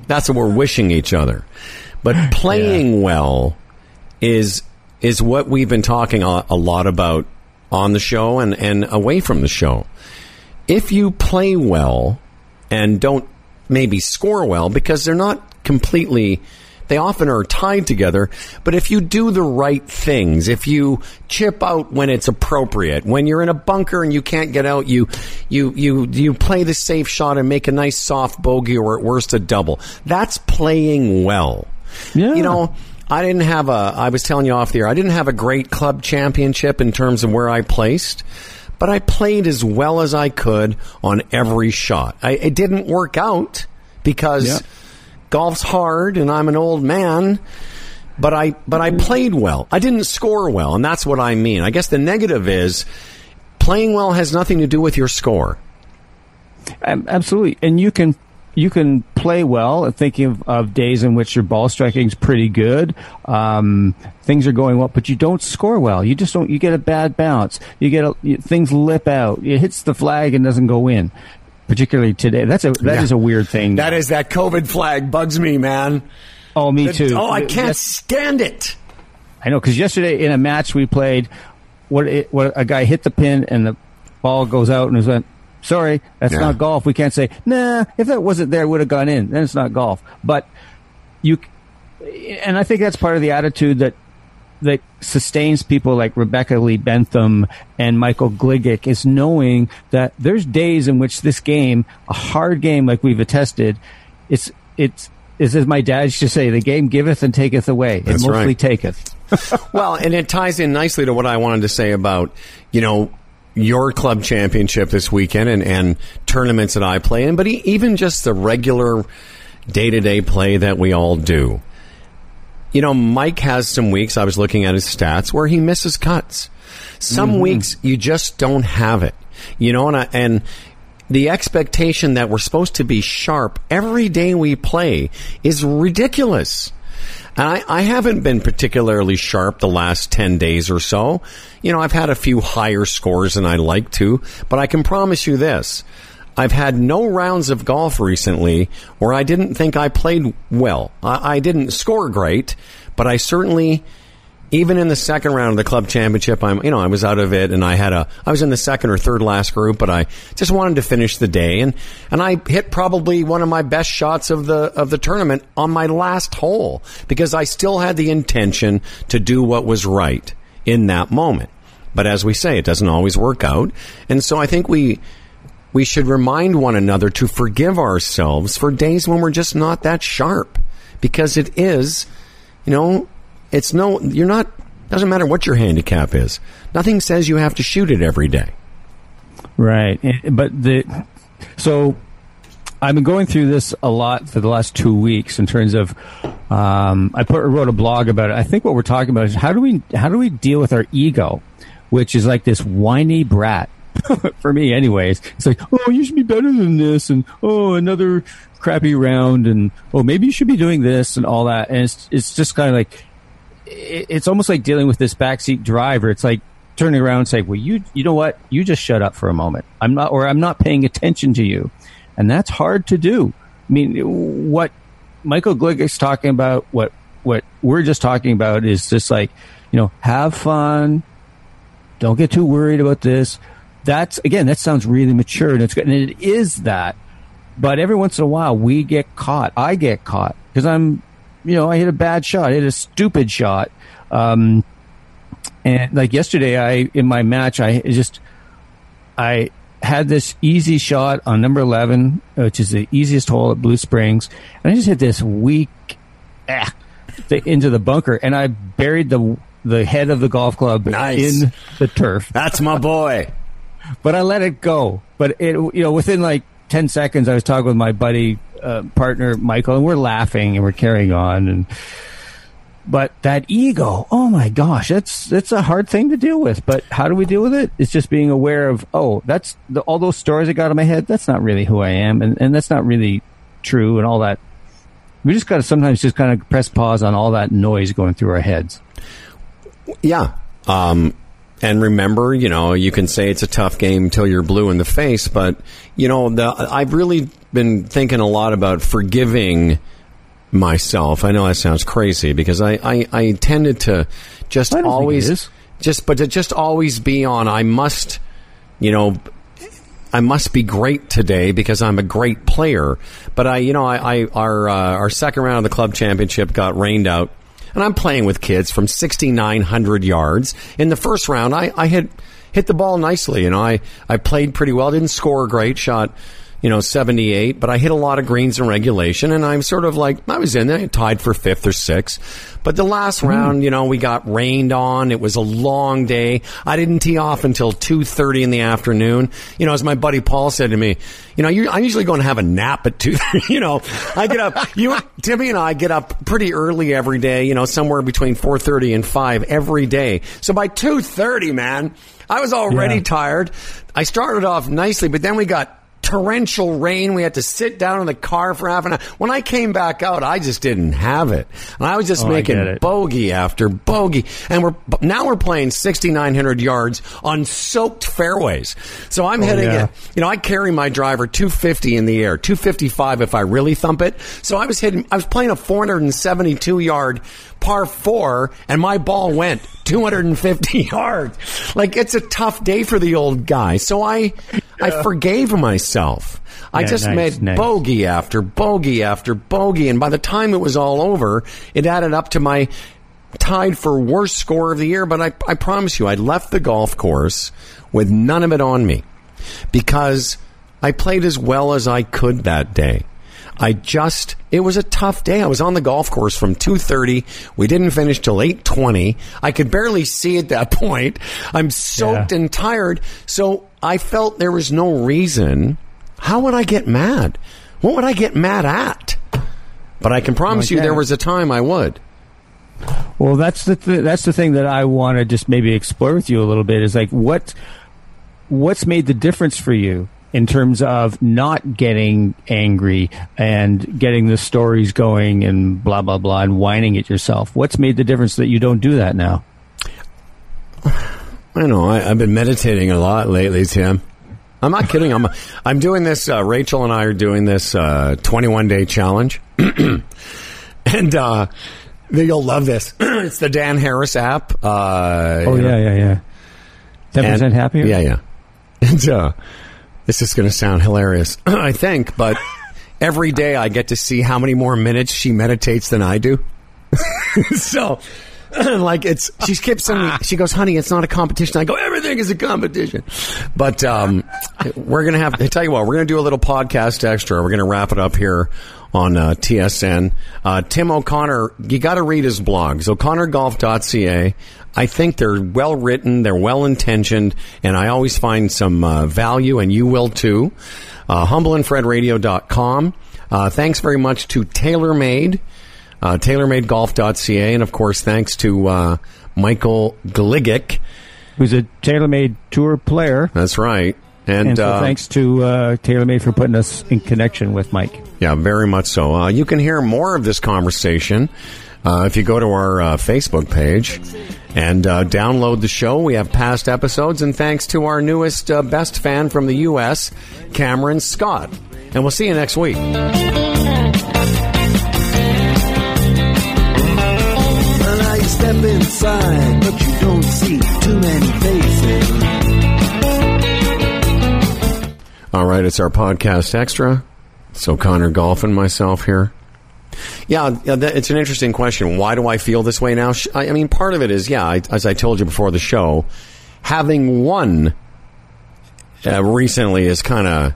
That's what we're wishing each other. But playing well is what we've been talking a lot about on the show and away from the show. If you play well and don't maybe score well, because they're not completely, they often are tied together, but if you do the right things, if you chip out when it's appropriate, when you're in a bunker and you can't get out, you play the safe shot and make a nice soft bogey or at worst a double. That's playing well. Yeah. You know, I was telling you off the air, I didn't have a great club championship in terms of where I placed, but I played as well as I could on every shot. It didn't work out because golf's hard and I'm an old man, but I played well. I didn't score well, and that's what I mean. I guess the negative is playing well has nothing to do with your score. Absolutely. And you can play well, thinking of days in which your ball striking is pretty good. Things are going well, but you don't score well. You just don't. You get a bad bounce. You get things lip out. It hits the flag and doesn't go in. Particularly today, that is a weird thing. That is that COVID flag bugs me, man. Oh, me too. Oh, I can't stand it. I know, because yesterday in a match we played, a guy hit the pin and the ball goes out and it went. Sorry, that's not golf. We can't say, nah, if that wasn't there, it would have gone in. Then it's not golf. But I think that's part of the attitude that sustains people like Rebecca Lee Bentham and Michael Gligic, is knowing that there's days in which this game, a hard game like we've attested, it's as my dad used to say, the game giveth and taketh away. That's it, mostly taketh. Well, and it ties in nicely to what I wanted to say about, you know, your club championship this weekend and tournaments that I play in, but even just the regular day-to-day play that we all do. You know, Mike has some weeks, I was looking at his stats, where he misses cuts. Some weeks you just don't have it. You know, and the expectation that we're supposed to be sharp every day we play is ridiculous. And I haven't been particularly sharp the last 10 days or so. You know, I've had a few higher scores than I like to, but I can promise you this. I've had no rounds of golf recently where I didn't think I played well. I didn't score great, but I certainly, even in the second round of the club championship, I was out of it, and I was in the second or third last group, but I just wanted to finish the day, and I hit probably one of my best shots of the tournament on my last hole because I still had the intention to do what was right in that moment. But as we say, it doesn't always work out, and so I think we should remind one another to forgive ourselves for days when we're just not that sharp, because it is, you know. Doesn't matter what your handicap is. Nothing says you have to shoot it every day. Right. So I've been going through this a lot for the last 2 weeks in terms of, I wrote a blog about it. I think what we're talking about is how do we deal with our ego, which is like this whiny brat. For me anyways, it's like, oh, you should be better than this, and oh, another crappy round, and oh, maybe you should be doing this and all that. And it's just kind of like, it's almost like dealing with this backseat driver. It's like turning around and saying, well, you know what, you just shut up for a moment. I'm not paying attention to you. And that's hard to do. I mean, what Michael Glick is talking about, what we're just talking about, is just like, you know, have fun, don't get too worried about this. That's, again, that sounds really mature, and it's good, and it is that. But every once in a while, we get caught. I get caught because I hit a bad shot, I hit a stupid shot, And like yesterday, in my match, I had this easy shot on number 11, which is the easiest hole at Blue Springs, and I just hit this weak into the bunker, and I buried the head of the golf club in the turf. That's my boy. But I let it go. But it, you know, within like 10 seconds, I was talking with my buddy, partner Michael, and we're laughing and we're carrying on. But that ego, oh my gosh, that's a hard thing to deal with. But how do we deal with it? It's just being aware of, all those stories I got in my head, that's not really who I am, and that's not really true, and all that. We just got to sometimes just kind of press pause on all that noise going through our heads. Yeah. And remember, you know, you can say it's a tough game till you're blue in the face, but, you know, I've really been thinking a lot about forgiving myself. I know that sounds crazy because I tended to just always always be on, I must be great today because I'm a great player. But our second round of the club championship got rained out. And I'm playing with kids from 6,900 yards. In the first round, I had hit the ball nicely. You know, I played pretty well. Didn't score great. Shot, 78. But I hit a lot of greens in regulation. And I'm sort of like, I was in there. Tied for fifth or sixth. But the last round, we got rained on. It was a long day. I didn't tee off until 2:30 in the afternoon. You know, as my buddy Paul said to me, I'm usually going to have a nap at 2. I get up. Timmy and I get up pretty early every day. Somewhere between 4:30 and 5 every day. So by 2:30, man, I was already tired. I started off nicely, but then we got torrential rain. We had to sit down in the car for half an hour. When I came back out, I just didn't have it. And I was just making bogey after bogey. And we're playing 6,900 yards on soaked fairways. So I'm hitting it. I carry my driver 250 in the air, 255 if I really thump it. So I was playing a 472 yard par 4, and my ball went 250 yards. Like, it's a tough day for the old guy. So I forgave myself. I just made bogey after bogey after bogey, and by the time it was all over, it added up to my tied for worst score of the year. But I promise you, I left the golf course with none of it on me because I played as well as I could that day. It was a tough day. I was on the golf course from 2:30. We didn't finish till 8:20. I could barely see at that point. I'm soaked and tired. So I felt there was no reason. How would I get mad? What would I get mad at? But I can promise you there was a time I would. Well, that's the thing that I want to just maybe explore with you a little bit is like what's made the difference for you in terms of not getting angry and getting the stories going and blah, blah, blah, and whining at yourself. What's made the difference that you don't do that now? I know. I've been meditating a lot lately, Tim. I'm not kidding. I'm doing this. Rachel and I are doing this 21-day challenge. And you'll love this. It's the Dan Harris app. Yeah. 10% happier? Yeah. And this is going to sound hilarious, I think, but every day I get to see how many more minutes she meditates than I do. So, she keeps sending me, she goes, honey, it's not a competition. I go, everything is a competition. But we're going to have, I tell you what, we're going to do a little podcast extra. We're going to wrap it up here on TSN. Tim O'Connor, you got to read his blogs, O'ConnorGolf.ca. I think they're well-written, they're well-intentioned, and I always find some value, and you will too. HumbleAndFredRadio.com. Thanks very much to TaylorMade, TaylorMadeGolf.ca, and of course thanks to Michael Gligic, who's a TaylorMade Tour player. That's right. And so thanks to TaylorMade for putting us in connection with Mike. Yeah, very much so. You can hear more of this conversation if you go to our Facebook page and download the show. We have past episodes, and thanks to our newest best fan from the U.S., Cameron Scott. And we'll see you next week. Well, now you step inside, but you don't see too many faces. All right, it's our podcast extra. So Connor Golf and myself here. Yeah, it's an interesting question. Why do I feel this way now? I mean, part of it is, as I told you before the show, having won recently has kind of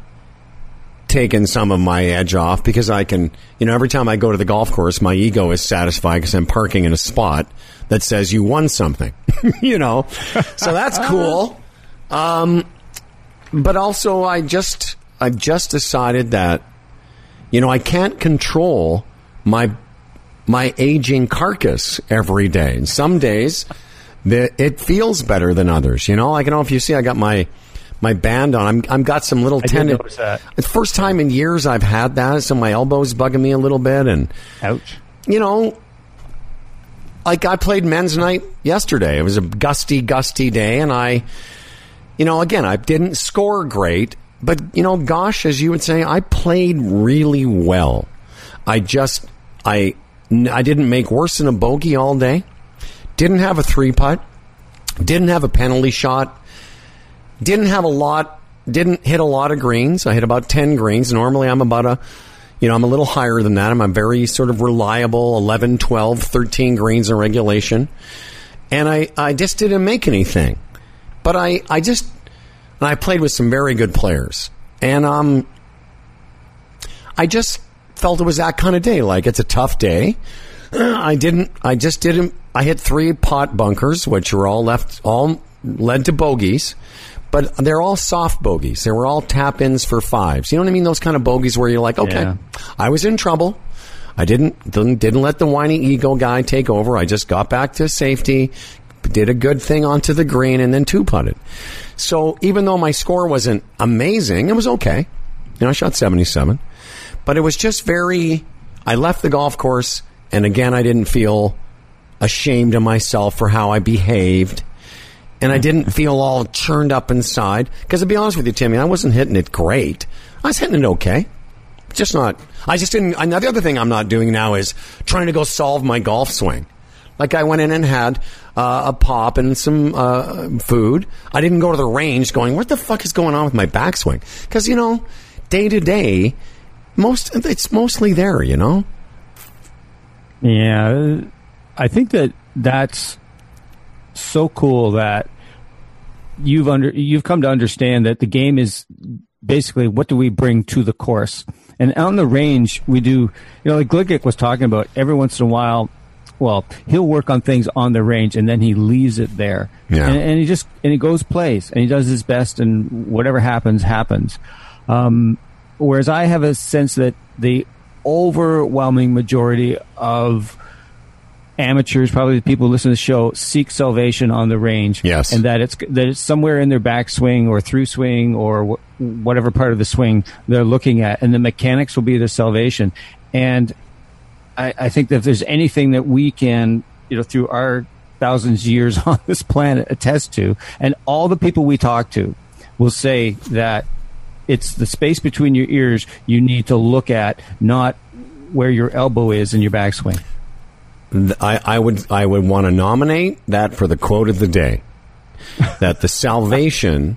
taken some of my edge off, because I can, every time I go to the golf course, my ego is satisfied because I'm parking in a spot that says you won something, so that's cool. But also I've just decided that, I can't control my aging carcass every day. And some days it feels better than others. I don't know if you see, I got my band on. I'm got some little tendon. It's the first time in years I've had that. So my elbow's bugging me a little bit. And ouch. I played men's night yesterday. It was a gusty day, and I didn't score great, but gosh, as you would say, I played really well. I didn't make worse than a bogey all day. Didn't have a three putt. Didn't have a penalty shot. Didn't hit a lot of greens. I hit about 10 greens. Normally I'm I'm a little higher than that. I'm a very sort of reliable 11, 12, 13 greens in regulation. And I just didn't make anything. But I played with some very good players. And I just felt it was that kind of day. Like, it's a tough day. I hit three pot bunkers, which were all led to bogeys, but they're all soft bogeys. They were all tap-ins for fives. You know what I mean? Those kind of bogeys where you're like, okay, yeah, I was in trouble. I didn't let the whiny ego guy take over. I just got back to safety, did a good thing onto the green, and then two-putted. So even though my score wasn't amazing, it was okay. I shot 77. But it was just I left the golf course, and again, I didn't feel ashamed of myself for how I behaved. And I didn't feel all churned up inside. Because to be honest with you, Timmy, I wasn't hitting it great. I was hitting it okay. Just not. I just didn't. The other thing I'm not doing now is trying to go solve my golf swing. Like, I went in and had a pop and some food. I didn't go to the range going, what the fuck is going on with my backswing? Because, day to day, it's mostly there, Yeah. I think that's so cool that you've come to understand that the game is basically, what do we bring to the course? And on the range, we do, like Gligic was talking about, every once in a while, well, he'll work on things on the range and then he leaves it there. Yeah. And he goes, plays, and he does his best, and whatever happens. Whereas I have a sense that the overwhelming majority of amateurs, probably the people who listen to the show, seek salvation on the range. Yes. And that it's somewhere in their backswing or through swing or whatever part of the swing they're looking at. And the mechanics will be their salvation. And I think that if there's anything that we can, through our thousands of years on this planet, attest to, and all the people we talk to will say that it's the space between your ears you need to look at, not where your elbow is in your backswing. I would want to nominate that for the quote of the day, that the salvation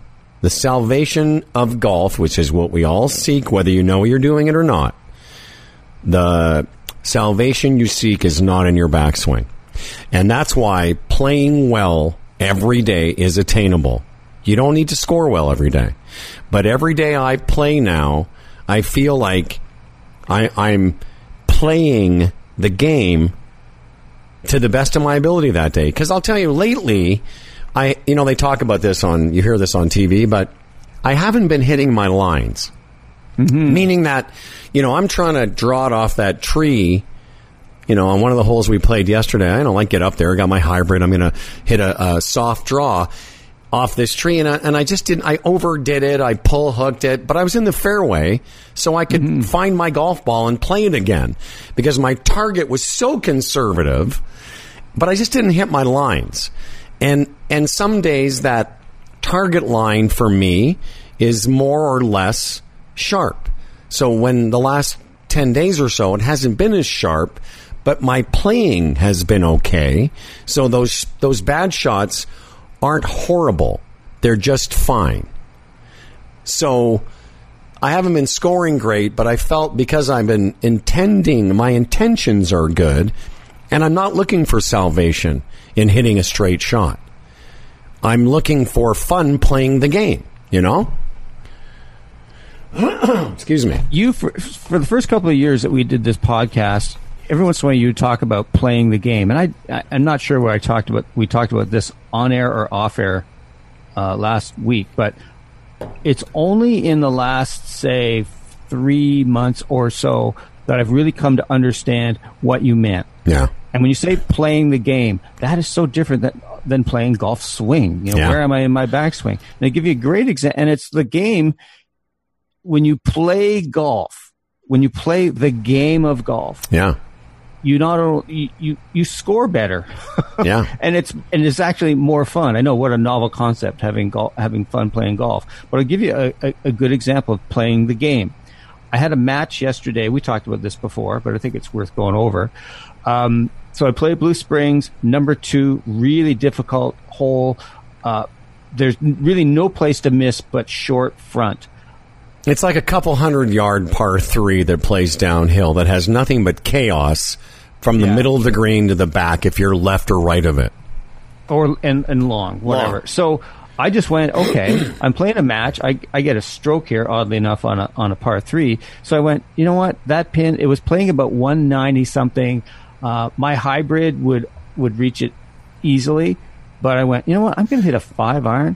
of golf, which is what we all seek, whether you're doing it or not, the salvation you seek is not in your backswing. And that's why playing well every day is attainable. You don't need to score well every day. But every day I play now, I feel like I'm playing the game to the best of my ability that day. Because I'll tell you, lately, they talk about this you hear this on TV, but I haven't been hitting my lines. Mm-hmm. Meaning that, I'm trying to draw it off that tree, on one of the holes we played yesterday. I don't like get up there, got my hybrid, I'm going to hit a soft draw off this tree. And I just didn't, I overdid it, I pull hooked it, but I was in the fairway, so I could find my golf ball and play it again, because my target was so conservative. But I just didn't hit my lines. And some days that target line for me is more or less sharp. So when the last 10 days or so, it hasn't been as sharp, but my playing has been okay. So those bad shots aren't horrible. They're just fine. So I haven't been scoring great, but I felt because I've been intending, my intentions are good, and I'm not looking for salvation in hitting a straight shot. I'm looking for fun playing the game, you know? Excuse me. You for the first couple of years that we did this podcast, every once in a while you talk about playing the game, and I'm not sure where we talked about this on air or off air last week, but it's only in the last, say, 3 months or so that I've really come to understand what you meant. Yeah. And when you say playing the game, that is so different than playing golf swing. You know, yeah. Where am I in my backswing? And I give you a great example, and it's the game. When you play golf, when you play the game of golf, yeah, you not only you score better, yeah, and it's actually more fun. I know, what a novel concept, having fun playing golf. But I'll give you a good example of playing the game. I had a match yesterday. We talked about this before, but I think it's worth going over. So I played Blue Springs, number 2, really difficult hole. There's really no place to miss but short front. It's like a couple 100-yard par 3 that plays downhill that has nothing but chaos from the middle of the green to the back if you're left or right of it. And long, whatever. Long. So I just went, okay, I'm playing a match. I get a stroke here, oddly enough, on a par 3. So I went, you know what? That pin, it was playing about 190-something. My hybrid would reach it easily. But I went, you know what? I'm going to hit a 5-iron.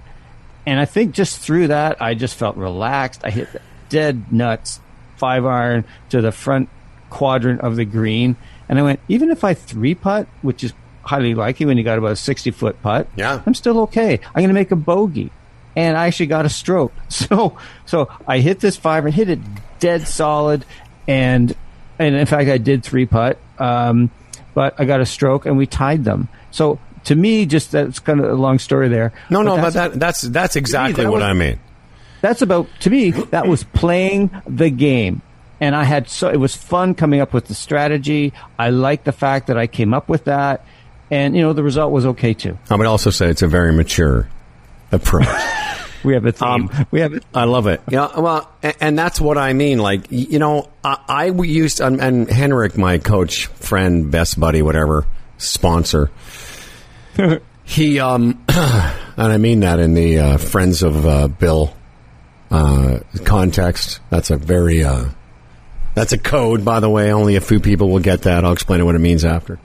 And I think just through that, I just felt relaxed. I hit the dead nuts 5-iron to the front quadrant of the green. And I went, even if I 3-putt, which is highly likely when you got about a 60-foot putt, yeah, I'm still okay. I'm going to make a bogey. And I actually got a stroke. So I hit this 5-iron, hit it dead solid. And in fact, I did 3-putt. But I got a stroke, and we tied them. So to me, just that's kind of a long story there. That's exactly what I mean. That's about, to me, that was playing the game. And I had, so it was fun coming up with the strategy. I liked the fact that I came up with that. And, you know, the result was okay, too. I would also say it's a very mature approach. We have a theme. I love it. Yeah, well, and that's what I mean. Like, you know, I used, and Henrik, my coach, friend, best buddy, whatever, sponsor, he and I mean that in the friends of Bill context. That's a very that's a code, by the way. Only a few people will get that. I'll explain what it means after.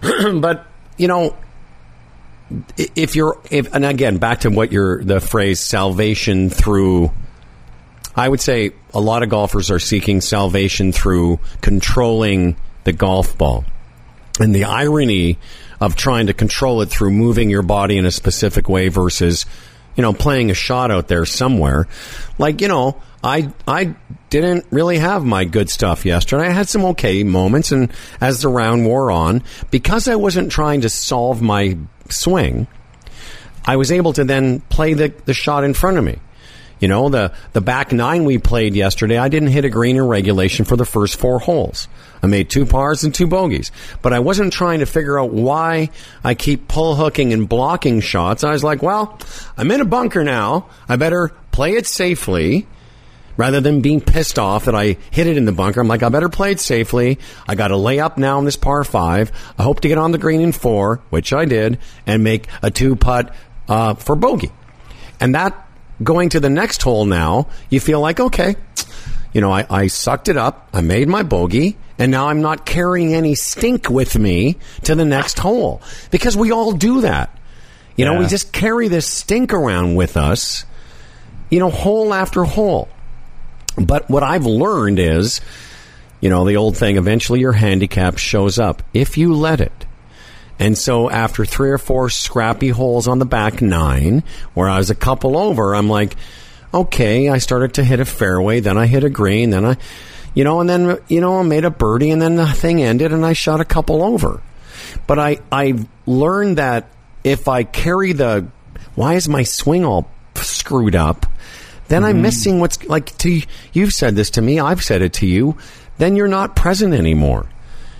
But you know, if and again back to what the phrase salvation through. I would say a lot of golfers are seeking salvation through controlling the golf ball, and the irony of trying to control it through moving your body in a specific way versus, you know, playing a shot out there somewhere. Like, you know, I didn't really have my good stuff yesterday. I had some okay moments, and as the round wore on, because I wasn't trying to solve my swing, I was able to then play the shot in front of me. You know, the back 9 we played yesterday, I didn't hit a green in regulation for the first 4 holes. I made 2 pars and 2 bogeys. But I wasn't trying to figure out why I keep pull hooking and blocking shots. I was like, well, I'm in a bunker now. I better play it safely rather than being pissed off that I hit it in the bunker. I'm like, I better play it safely. I got to lay up now on this par 5. I hope to get on the green in 4, which I did, and make a 2-putt for bogey. And that, going to the next hole now, you feel like, okay, you know, I sucked it up, I made my bogey, and now I'm not carrying any stink with me to the next hole. Because we all do that. You know, we just carry this stink around with us, you know, hole after hole. But what I've learned is, you know, the old thing, eventually your handicap shows up, if you let it. And so after 3 or 4 scrappy holes on the back 9, where I was a couple over, I'm like, okay, I started to hit a fairway, then I hit a green, then I, you know, and then, you know, I made a birdie, and then the thing ended, and I shot a couple over. But I've learned that if I carry the, why is my swing all screwed up, then I'm missing what's, like, you've said this to me, I've said it to you, then you're not present anymore.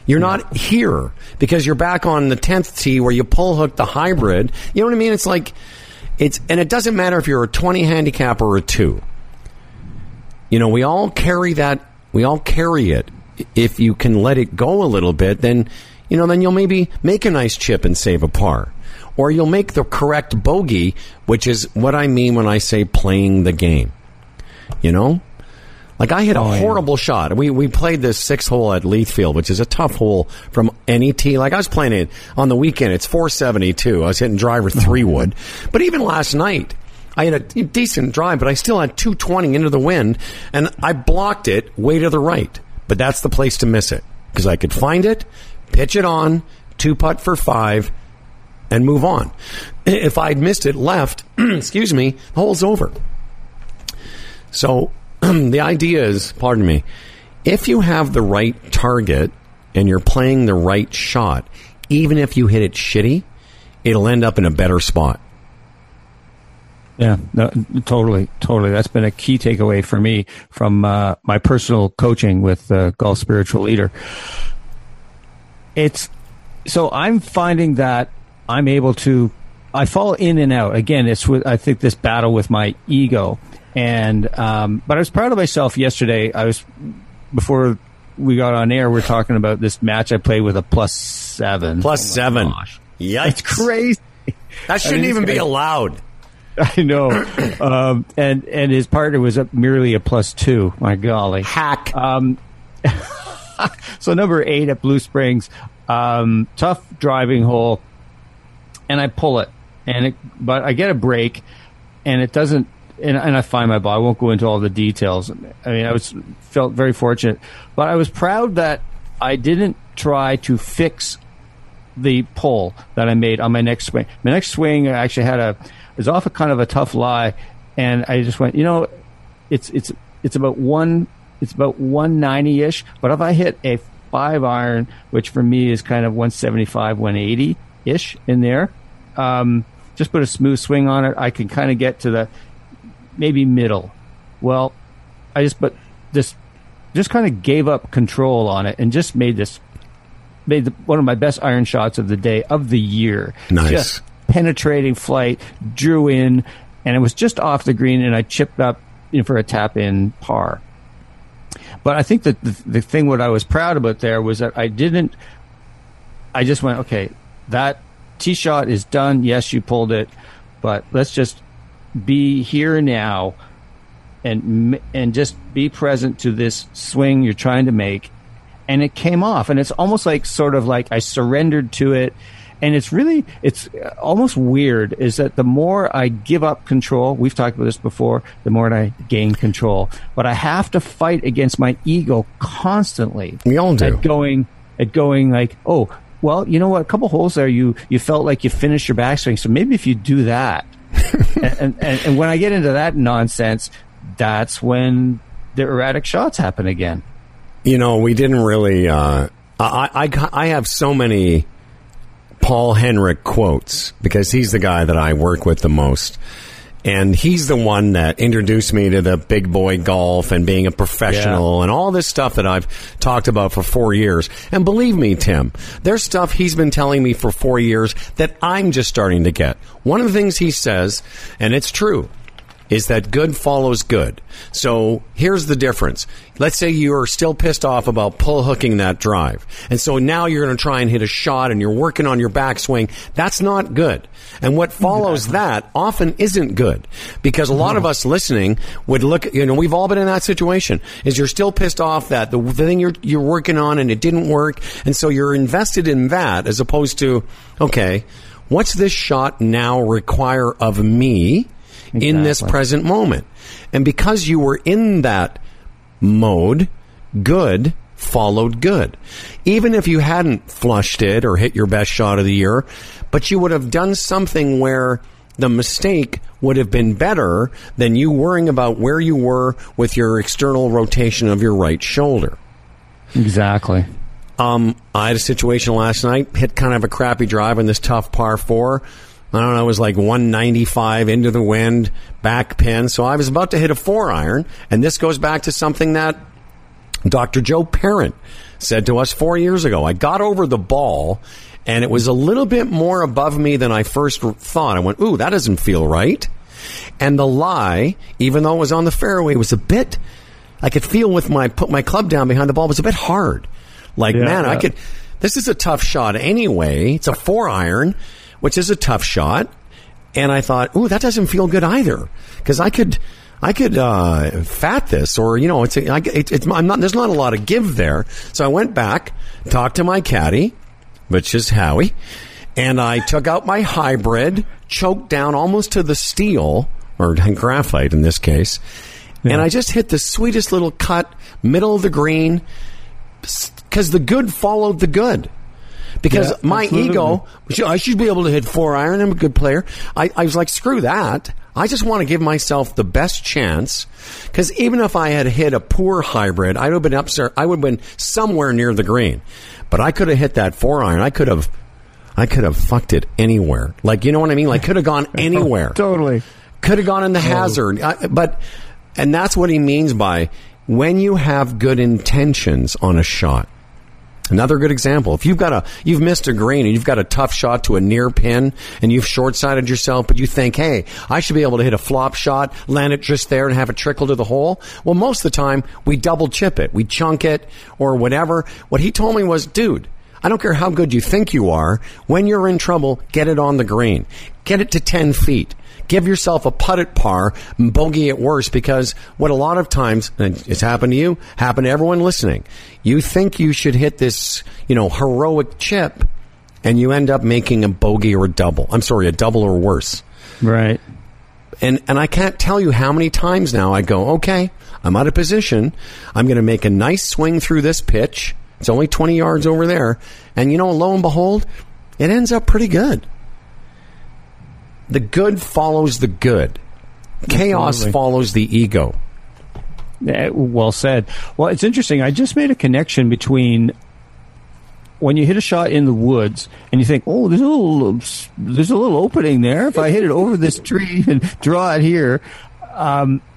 You're not here because you're back on the 10th tee where you pull hook the hybrid. You know what I mean? It's like, and it doesn't matter if you're a 20 handicap or a 2. You know, we all carry that. We all carry it. If you can let it go a little bit, then, you know, then you'll maybe make a nice chip and save a par. Or you'll make the correct bogey, which is what I mean when I say playing the game. You know? Like, I hit a horrible shot. We played this 6-hole at Leithfield, which is a tough hole from any tee. Like, I was playing it on the weekend. It's 472. I was hitting driver 3-wood. But even last night, I had a decent drive, but I still had 220 into the wind, and I blocked it way to the right. But that's the place to miss it, because I could find it, pitch it on, two-putt for 5, and move on. If I'd missed it left, excuse me, the hole's over. So the idea is, pardon me, if you have the right target and you're playing the right shot, even if you hit it shitty, it'll end up in a better spot. Yeah, no, totally. That's been a key takeaway for me from my personal coaching with Golf Spiritual Leader. It's so I'm finding that I'm able to, I fall in and out. Again, it's with, I think, this battle with my ego. And but I was proud of myself yesterday. I was, before we got on air, we were talking about this match I played with a +7. +7. Gosh. Yikes. That's crazy. That shouldn't even be allowed. I know. And his partner was merely a +2. My golly. Hack. So number 8 at Blue Springs. Tough driving hole. And I pull it. But I get a break. And it doesn't. And I find my ball. I won't go into all the details. I mean, felt very fortunate. But I was proud that I didn't try to fix the pull that I made on my next swing. My next swing, I actually had it was off a kind of a tough lie, and I just went, you know, it's about 190-ish, but if I hit a 5-iron, which for me is kind of 175, 180-ish in there, just put a smooth swing on it, I can kind of get to the maybe middle. Well, I just just kind of gave up control on it and just made one of my best iron shots of the day, of the year. Nice. Just penetrating flight, drew in, and it was just off the green, and I chipped up for a tap-in par. But I think that the thing what I was proud about there was that I just went, okay, that tee shot is done. Yes, you pulled it, but let's just be here now and just be present to this swing you're trying to make. And it came off, and it's almost like sort of like I surrendered to it. And it's almost weird is that the more I give up control, we've talked about this before, the more I gain control. But I have to fight against my ego constantly. We all do. At going like, oh, well, you know what? A couple holes there, you felt like you finished your backswing. So maybe if you do that. and when I get into that nonsense, that's when the erratic shots happen again. You know, we didn't really I have so many Paul Henrik quotes because he's the guy that I work with the most. And he's the one that introduced me to the big boy golf and being a professional and all this stuff that I've talked about for 4 years. And believe me, Tim, there's stuff he's been telling me for 4 years that I'm just starting to get. One of the things he says, and it's true, is that good follows good. So here's the difference. Let's say you're still pissed off about pull hooking that drive. And so now you're going to try and hit a shot and you're working on your backswing. That's not good. And what follows that often isn't good. Because a lot of us listening would look, you know, we've all been in that situation. Is you're still pissed off that the thing you're working on and it didn't work. And so you're invested in that as opposed to, okay, what's this shot now require of me? Exactly. In this present moment. And because you were in that mode, good followed good. Even if you hadn't flushed it or hit your best shot of the year, but you would have done something where the mistake would have been better than you worrying about where you were with your external rotation of your right shoulder. Exactly. I had a situation last night, hit kind of a crappy drive in this tough par 4. I don't know, it was like 195 into the wind, back pin. So I was about to hit a 4-iron, and this goes back to something that Dr. Joe Parent said to us 4 years ago. I got over the ball, and it was a little bit more above me than I first thought. I went, ooh, that doesn't feel right. And the lie, even though it was on the fairway, was a bit I could feel with my put my club down behind the ball was a bit hard. Like, yeah, man, yeah. I could. This is a tough shot anyway. It's a 4-iron, which is a tough shot. And I thought, ooh, that doesn't feel good either, because I could fat this, or you know, there's not a lot of give there. So I went back, talked to my caddy, which is Howie, and I took out my hybrid, choked down almost to the steel or graphite in this case, yeah. And I just hit the sweetest little cut, middle of the green, because the good followed the good. Because yeah, my absolutely. Ego, I should be able to hit 4-iron. I'm a good player. I was like, screw that. I just want to give myself the best chance. Because even if I had hit a poor hybrid, I would have been up there. I would have been somewhere near the green. But I could have hit that 4-iron. I could have fucked it anywhere. Like, you know what I mean? Like, could have gone anywhere. Totally. Could have gone in the hazard. And that's what he means by when you have good intentions on a shot. Another good example: if you've missed a green and you've got a tough shot to a near pin and you've short-sighted yourself, but you think, hey, I should be able to hit a flop shot, land it just there and have it trickle to the hole. Well, most of the time we double chip it, we chunk it or whatever. What he told me was, dude, I don't care how good you think you are. When you're in trouble, get it on the green. Get it to 10 feet. Give yourself a putt at par, bogey at worst, because what a lot of times, and it's happened to you, happened to everyone listening, you think you should hit this, you know, heroic chip, and you end up making a bogey or a double. I'm sorry, a double or worse. Right. And I can't tell you how many times now I go, okay, I'm out of position. I'm going to make a nice swing through this pitch. It's only 20 yards over there. And, you know, lo and behold, it ends up pretty good. The good follows the good. Chaos Absolutely. Follows the ego. Well said. Well, it's interesting. I just made a connection between when you hit a shot in the woods and you think, oh, there's a little opening there. If I hit it over this tree and draw it here,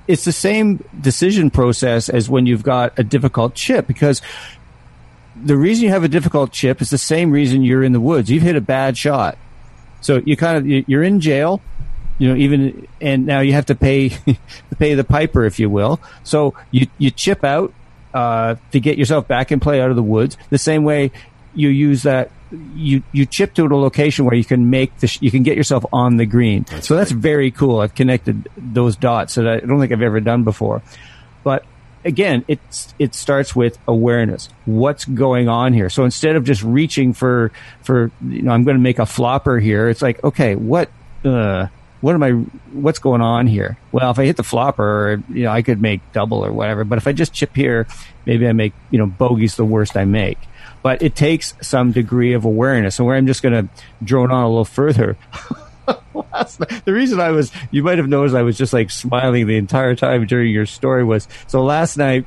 it's the same decision process as when you've got a difficult chip, because the reason you have a difficult chip is the same reason you're in the woods. You've hit a bad shot. So you're in jail, you know. Even and now you have to pay the piper, if you will. So you chip out to get yourself back in play out of the woods. The same way you use that you chip to a location where you can get yourself on the green. So that's very cool. I've connected those dots that I don't think I've ever done before. But again, it starts with awareness. What's going on here? So instead of just reaching for you know, I'm going to make a flopper here, it's like, okay, what's going on here? Well, if I hit the flopper, you know, I could make double or whatever. But if I just chip here, maybe I make, you know, bogey's the worst I make. But it takes some degree of awareness. And where I'm just going to drone on a little further. The reason you might have noticed I was just like smiling the entire time during your story was, so last night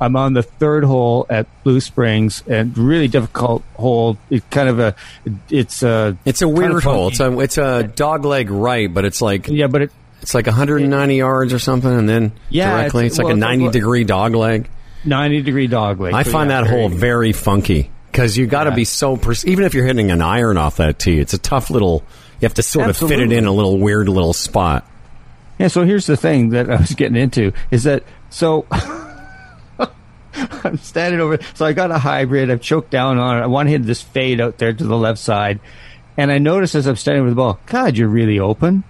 I'm on the third hole at Blue Springs, and really difficult hole. It's a weird hole. It's a dog leg right, but it's like, yeah, but it's like 190 yards or something, and then yeah, directly it's like a 90-degree dog leg. 90-degree dog leg. I find that hole very funky, because you got to be so even if you're hitting an iron off that tee, it's a tough little. You have to sort Absolutely. Of fit it in a little weird little spot. Yeah, so here's the thing that I was getting into is that, so I'm standing over, so I got a hybrid, I've choked down on it, I want to hit this fade out there to the left side, and I notice as I'm standing with the ball, God, you're really open.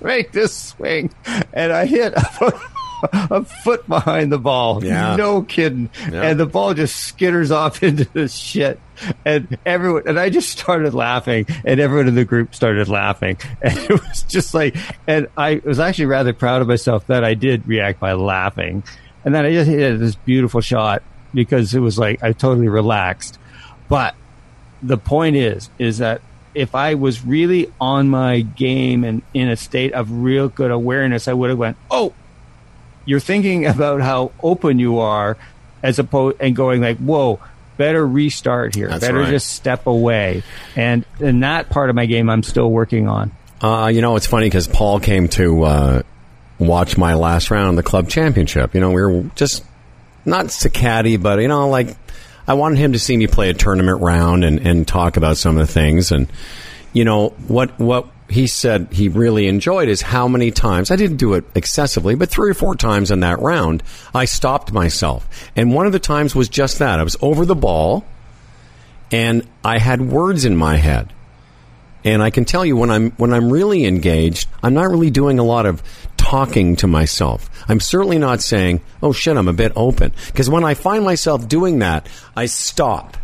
Make this swing, and I hit a foot behind the ball. Yeah. No kidding. Yeah. And the ball just skitters off into this shit. And everyone, and I just started laughing, and everyone in the group started laughing. And it was just like, and I was actually rather proud of myself that I did react by laughing. And then I just hit this beautiful shot, because it was like, I totally relaxed. But the point is that if I was really on my game and in a state of real good awareness, I would have went, oh, you're thinking about how open you are, as opposed and going like, whoa, better restart here. That's better right. Just step away. And in that part of my game, I'm still working on. You know, it's funny because Paul came to watch my last round of the club championship. You know, we were just not so catty, but, you know, like I wanted him to see me play a tournament round and talk about some of the things. And, you know, what he said he really enjoyed is how many times, I didn't do it excessively, but 3 or 4 times in that round, I stopped myself. And one of the times was just that. I was over the ball, and I had words in my head. And I can tell you when I'm really engaged, I'm not really doing a lot of talking to myself. I'm certainly not saying, oh, shit, I'm a bit open. Because when I find myself doing that, I stop.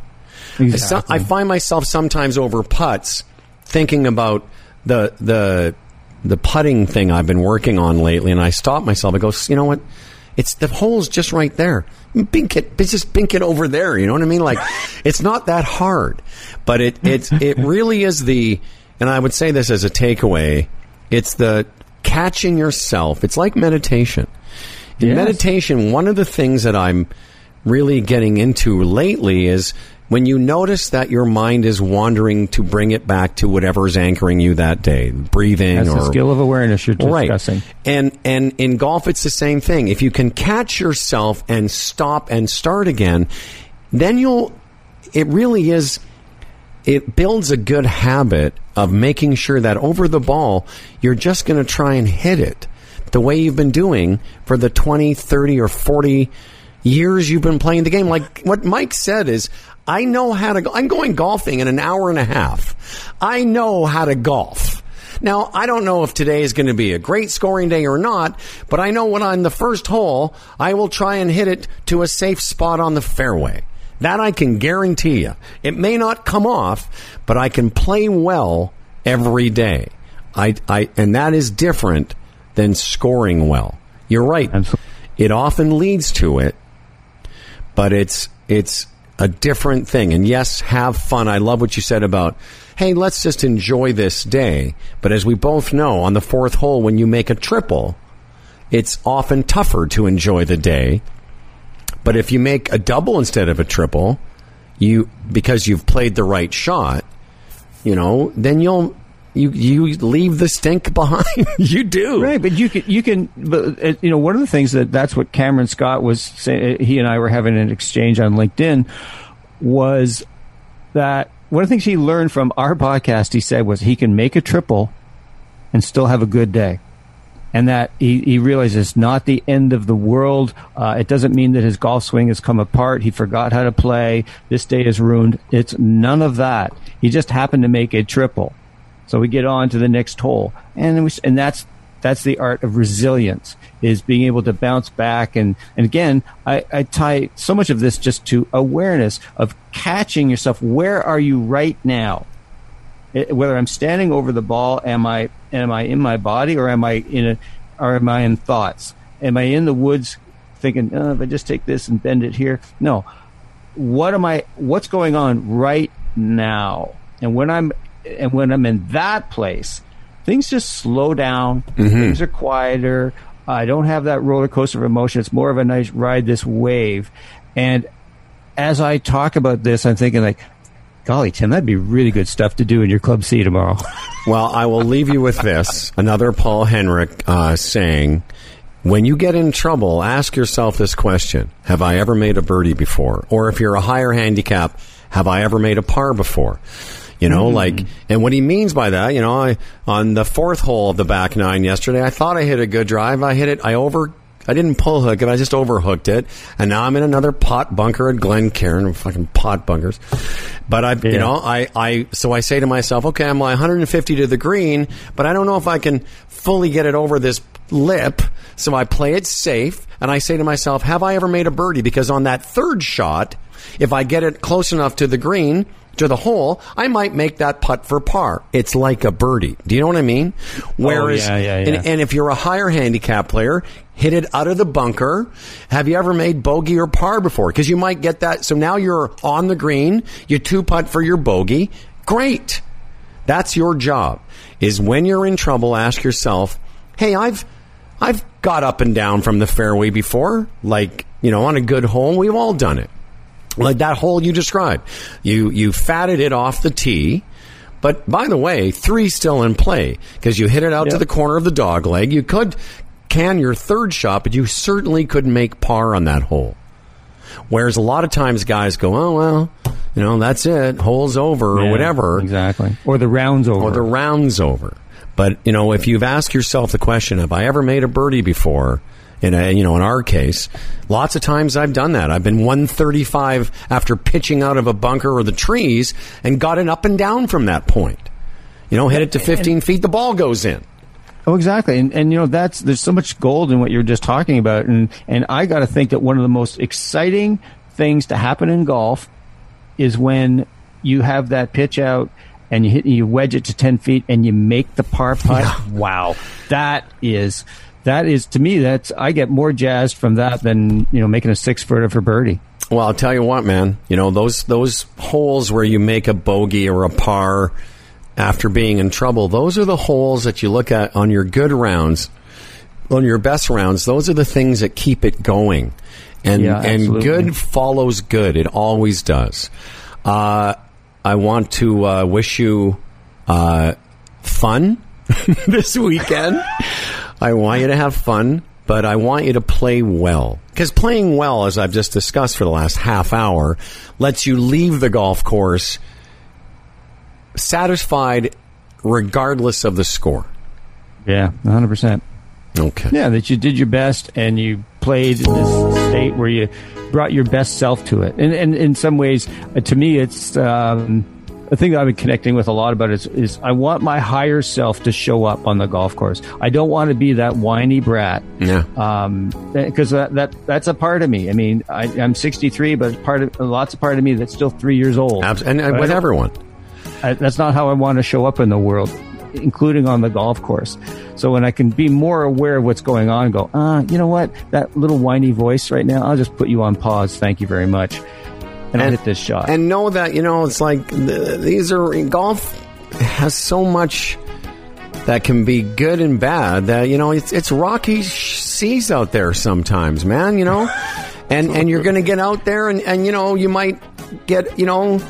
Exactly. I find myself sometimes over putts thinking about the putting thing I've been working on lately, and I stop myself. I go, you know what? It's the hole's just right there. Just bink it over there. You know what I mean? Like, it's not that hard, but it really is the. And I would say this as a takeaway: it's the catching yourself. It's like meditation. In meditation, one of the things that I'm really getting into lately is when you notice that your mind is wandering, to bring it back to whatever's anchoring you that day, breathing. That's the skill of awareness you're discussing. Right. And in golf, it's the same thing. If you can catch yourself and stop and start again, then it builds a good habit of making sure that over the ball, you're just going to try and hit it the way you've been doing for the 20, 30, or 40 years you've been playing the game. Like what Mike said is, I know how to go. I'm going golfing in an hour and a half. I know how to golf. Now, I don't know if today is going to be a great scoring day or not, but I know when on the first hole, I will try and hit it to a safe spot on the fairway. That I can guarantee you. It may not come off, but I can play well every day. And that is different than scoring well. You're right. Absolutely. It often leads to it, but it's a different thing. And yes, have fun. I love what you said about, hey, let's just enjoy this day. But as we both know, on the fourth hole, when you make a triple, it's often tougher to enjoy the day. But if you make a double instead of a triple, because you've played the right shot, then you leave the stink behind. You do. Right, but you can, one of the things that's what Cameron Scott was saying, he and I were having an exchange on LinkedIn, was that one of the things he learned from our podcast, he said, was he can make a triple and still have a good day. And that he realizes it's not the end of the world. It doesn't mean that his golf swing has come apart. He forgot how to play. This day is ruined. It's none of that. He just happened to make a triple. So we get on to the next hole, and that's the art of resilience, is being able to bounce back. And again, I tie so much of this just to awareness of catching yourself. Where are you right now? Whether I'm standing over the ball, am I in my body, or am I in thoughts? Am I in the woods thinking, if I just take this and bend it here? No. What's going on right now? And when I'm in that place, things just slow down. Mm-hmm. Things are quieter. I don't have that roller coaster of emotion. It's more of a nice ride this wave. And as I talk about this, I'm thinking like, golly, Tim, that'd be really good stuff to do in your Club C tomorrow. Well, I will leave you with this. Another Paul Henrik saying, when you get in trouble, ask yourself this question. Have I ever made a birdie before? Or if you're a higher handicap, have I ever made a par before? And what he means by that, on the fourth hole of the back nine yesterday, I thought I hit a good drive. I hit it. I didn't pull hook it. I just overhooked it. And now I'm in another pot bunker at Glen Cairn, fucking pot bunkers. But I say to myself, okay, I'm 150 to the green, but I don't know if I can fully get it over this lip. So I play it safe. And I say to myself, have I ever made a birdie? Because on that third shot, if I get it close enough to the green, to the hole, I might make that putt for par. It's like a birdie. Do you know what I mean? Whereas, And if you're a higher handicap player, hit it out of the bunker. Have you ever made bogey or par before? Because you might get that. So now you're on the green. You two putt for your bogey. Great. That's your job. Is when you're in trouble, ask yourself, hey, I've got up and down from the fairway before. Like, on a good hole, we've all done it. Like that hole you described. You fatted it off the tee, but by the way, 3 still in play because you hit it out to the corner of the dog leg. You could can your third shot, but you certainly couldn't make par on that hole. Whereas a lot of times guys go, oh, well, that's it. Hole's over or whatever. Exactly. Or the round's over. But, you know, if you've asked yourself the question, have I ever made a birdie before? In our case, lots of times I've done that. I've been 135 after pitching out of a bunker or the trees and got it up and down from that point. You know, hit it to 15 feet, the ball goes in. Oh, exactly. And you know, there's so much gold in what you're just talking about. And I got to think that one of the most exciting things to happen in golf is when you have that pitch out and you wedge it to 10 feet and you make the par putt. Wow. That is, to me, I get more jazzed from that than, you know, making a 6-footer for birdie. Well, I'll tell you what, man, you know, those holes where you make a bogey or a par after being in trouble, those are the holes that you look at on your good rounds, on your best rounds. Those are the things that keep it going. And good follows good. It always does. I want to wish you fun this weekend. I want you to have fun, but I want you to play well. Because playing well, as I've just discussed for the last half hour, lets you leave the golf course satisfied regardless of the score. Yeah, 100%. Okay. Yeah, that you did your best and you played in this state where you brought your best self to it. And in some ways, to me, it's the thing that I've been connecting with a lot about is I want my higher self to show up on the golf course. I don't want to be that whiny brat. Yeah. Because that's a part of me. I mean, I'm 63, but lots of part of me that's still 3 years old. And with everyone. That's not how I want to show up in the world, including on the golf course. So when I can be more aware of what's going on, go, you know what? That little whiny voice right now, I'll just put you on pause. Thank you very much. And I hit this shot. And know that, you know, it's like golf has so much that can be good and bad that, you know, it's rocky seas out there sometimes, man, you know, and you're going to get out there and, you know, you might get, you know,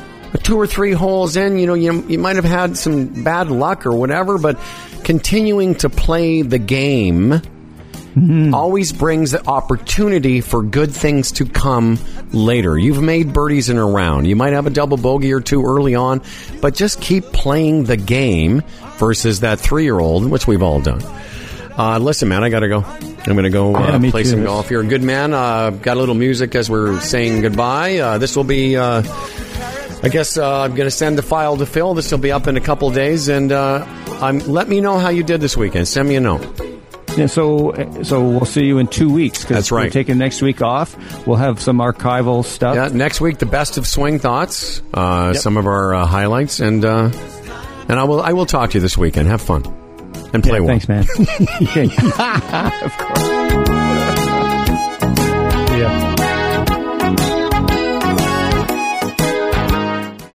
2 or 3 holes in, you know, you might have had some bad luck or whatever, but continuing to play the game always brings the opportunity for good things to come later. You've made birdies in a round. You might have a double bogey or two early on, but just keep playing the game versus that 3-year-old, which we've all done. Listen, man, I got to go. I'm going to go play some golf. You're a good man. Got a little music as we're saying goodbye. This will be... I guess I'm going to send the file to Phil. This will be up in a couple days. And let me know how you did this weekend. Send me a note. Yeah, so we'll see you in 2 weeks. That's right. We're taking next week off. We'll have some archival stuff. Yeah, next week, the best of swing thoughts, some of our highlights. And I will talk to you this weekend. Have fun. And play well. Thanks, man. Of course. Yeah.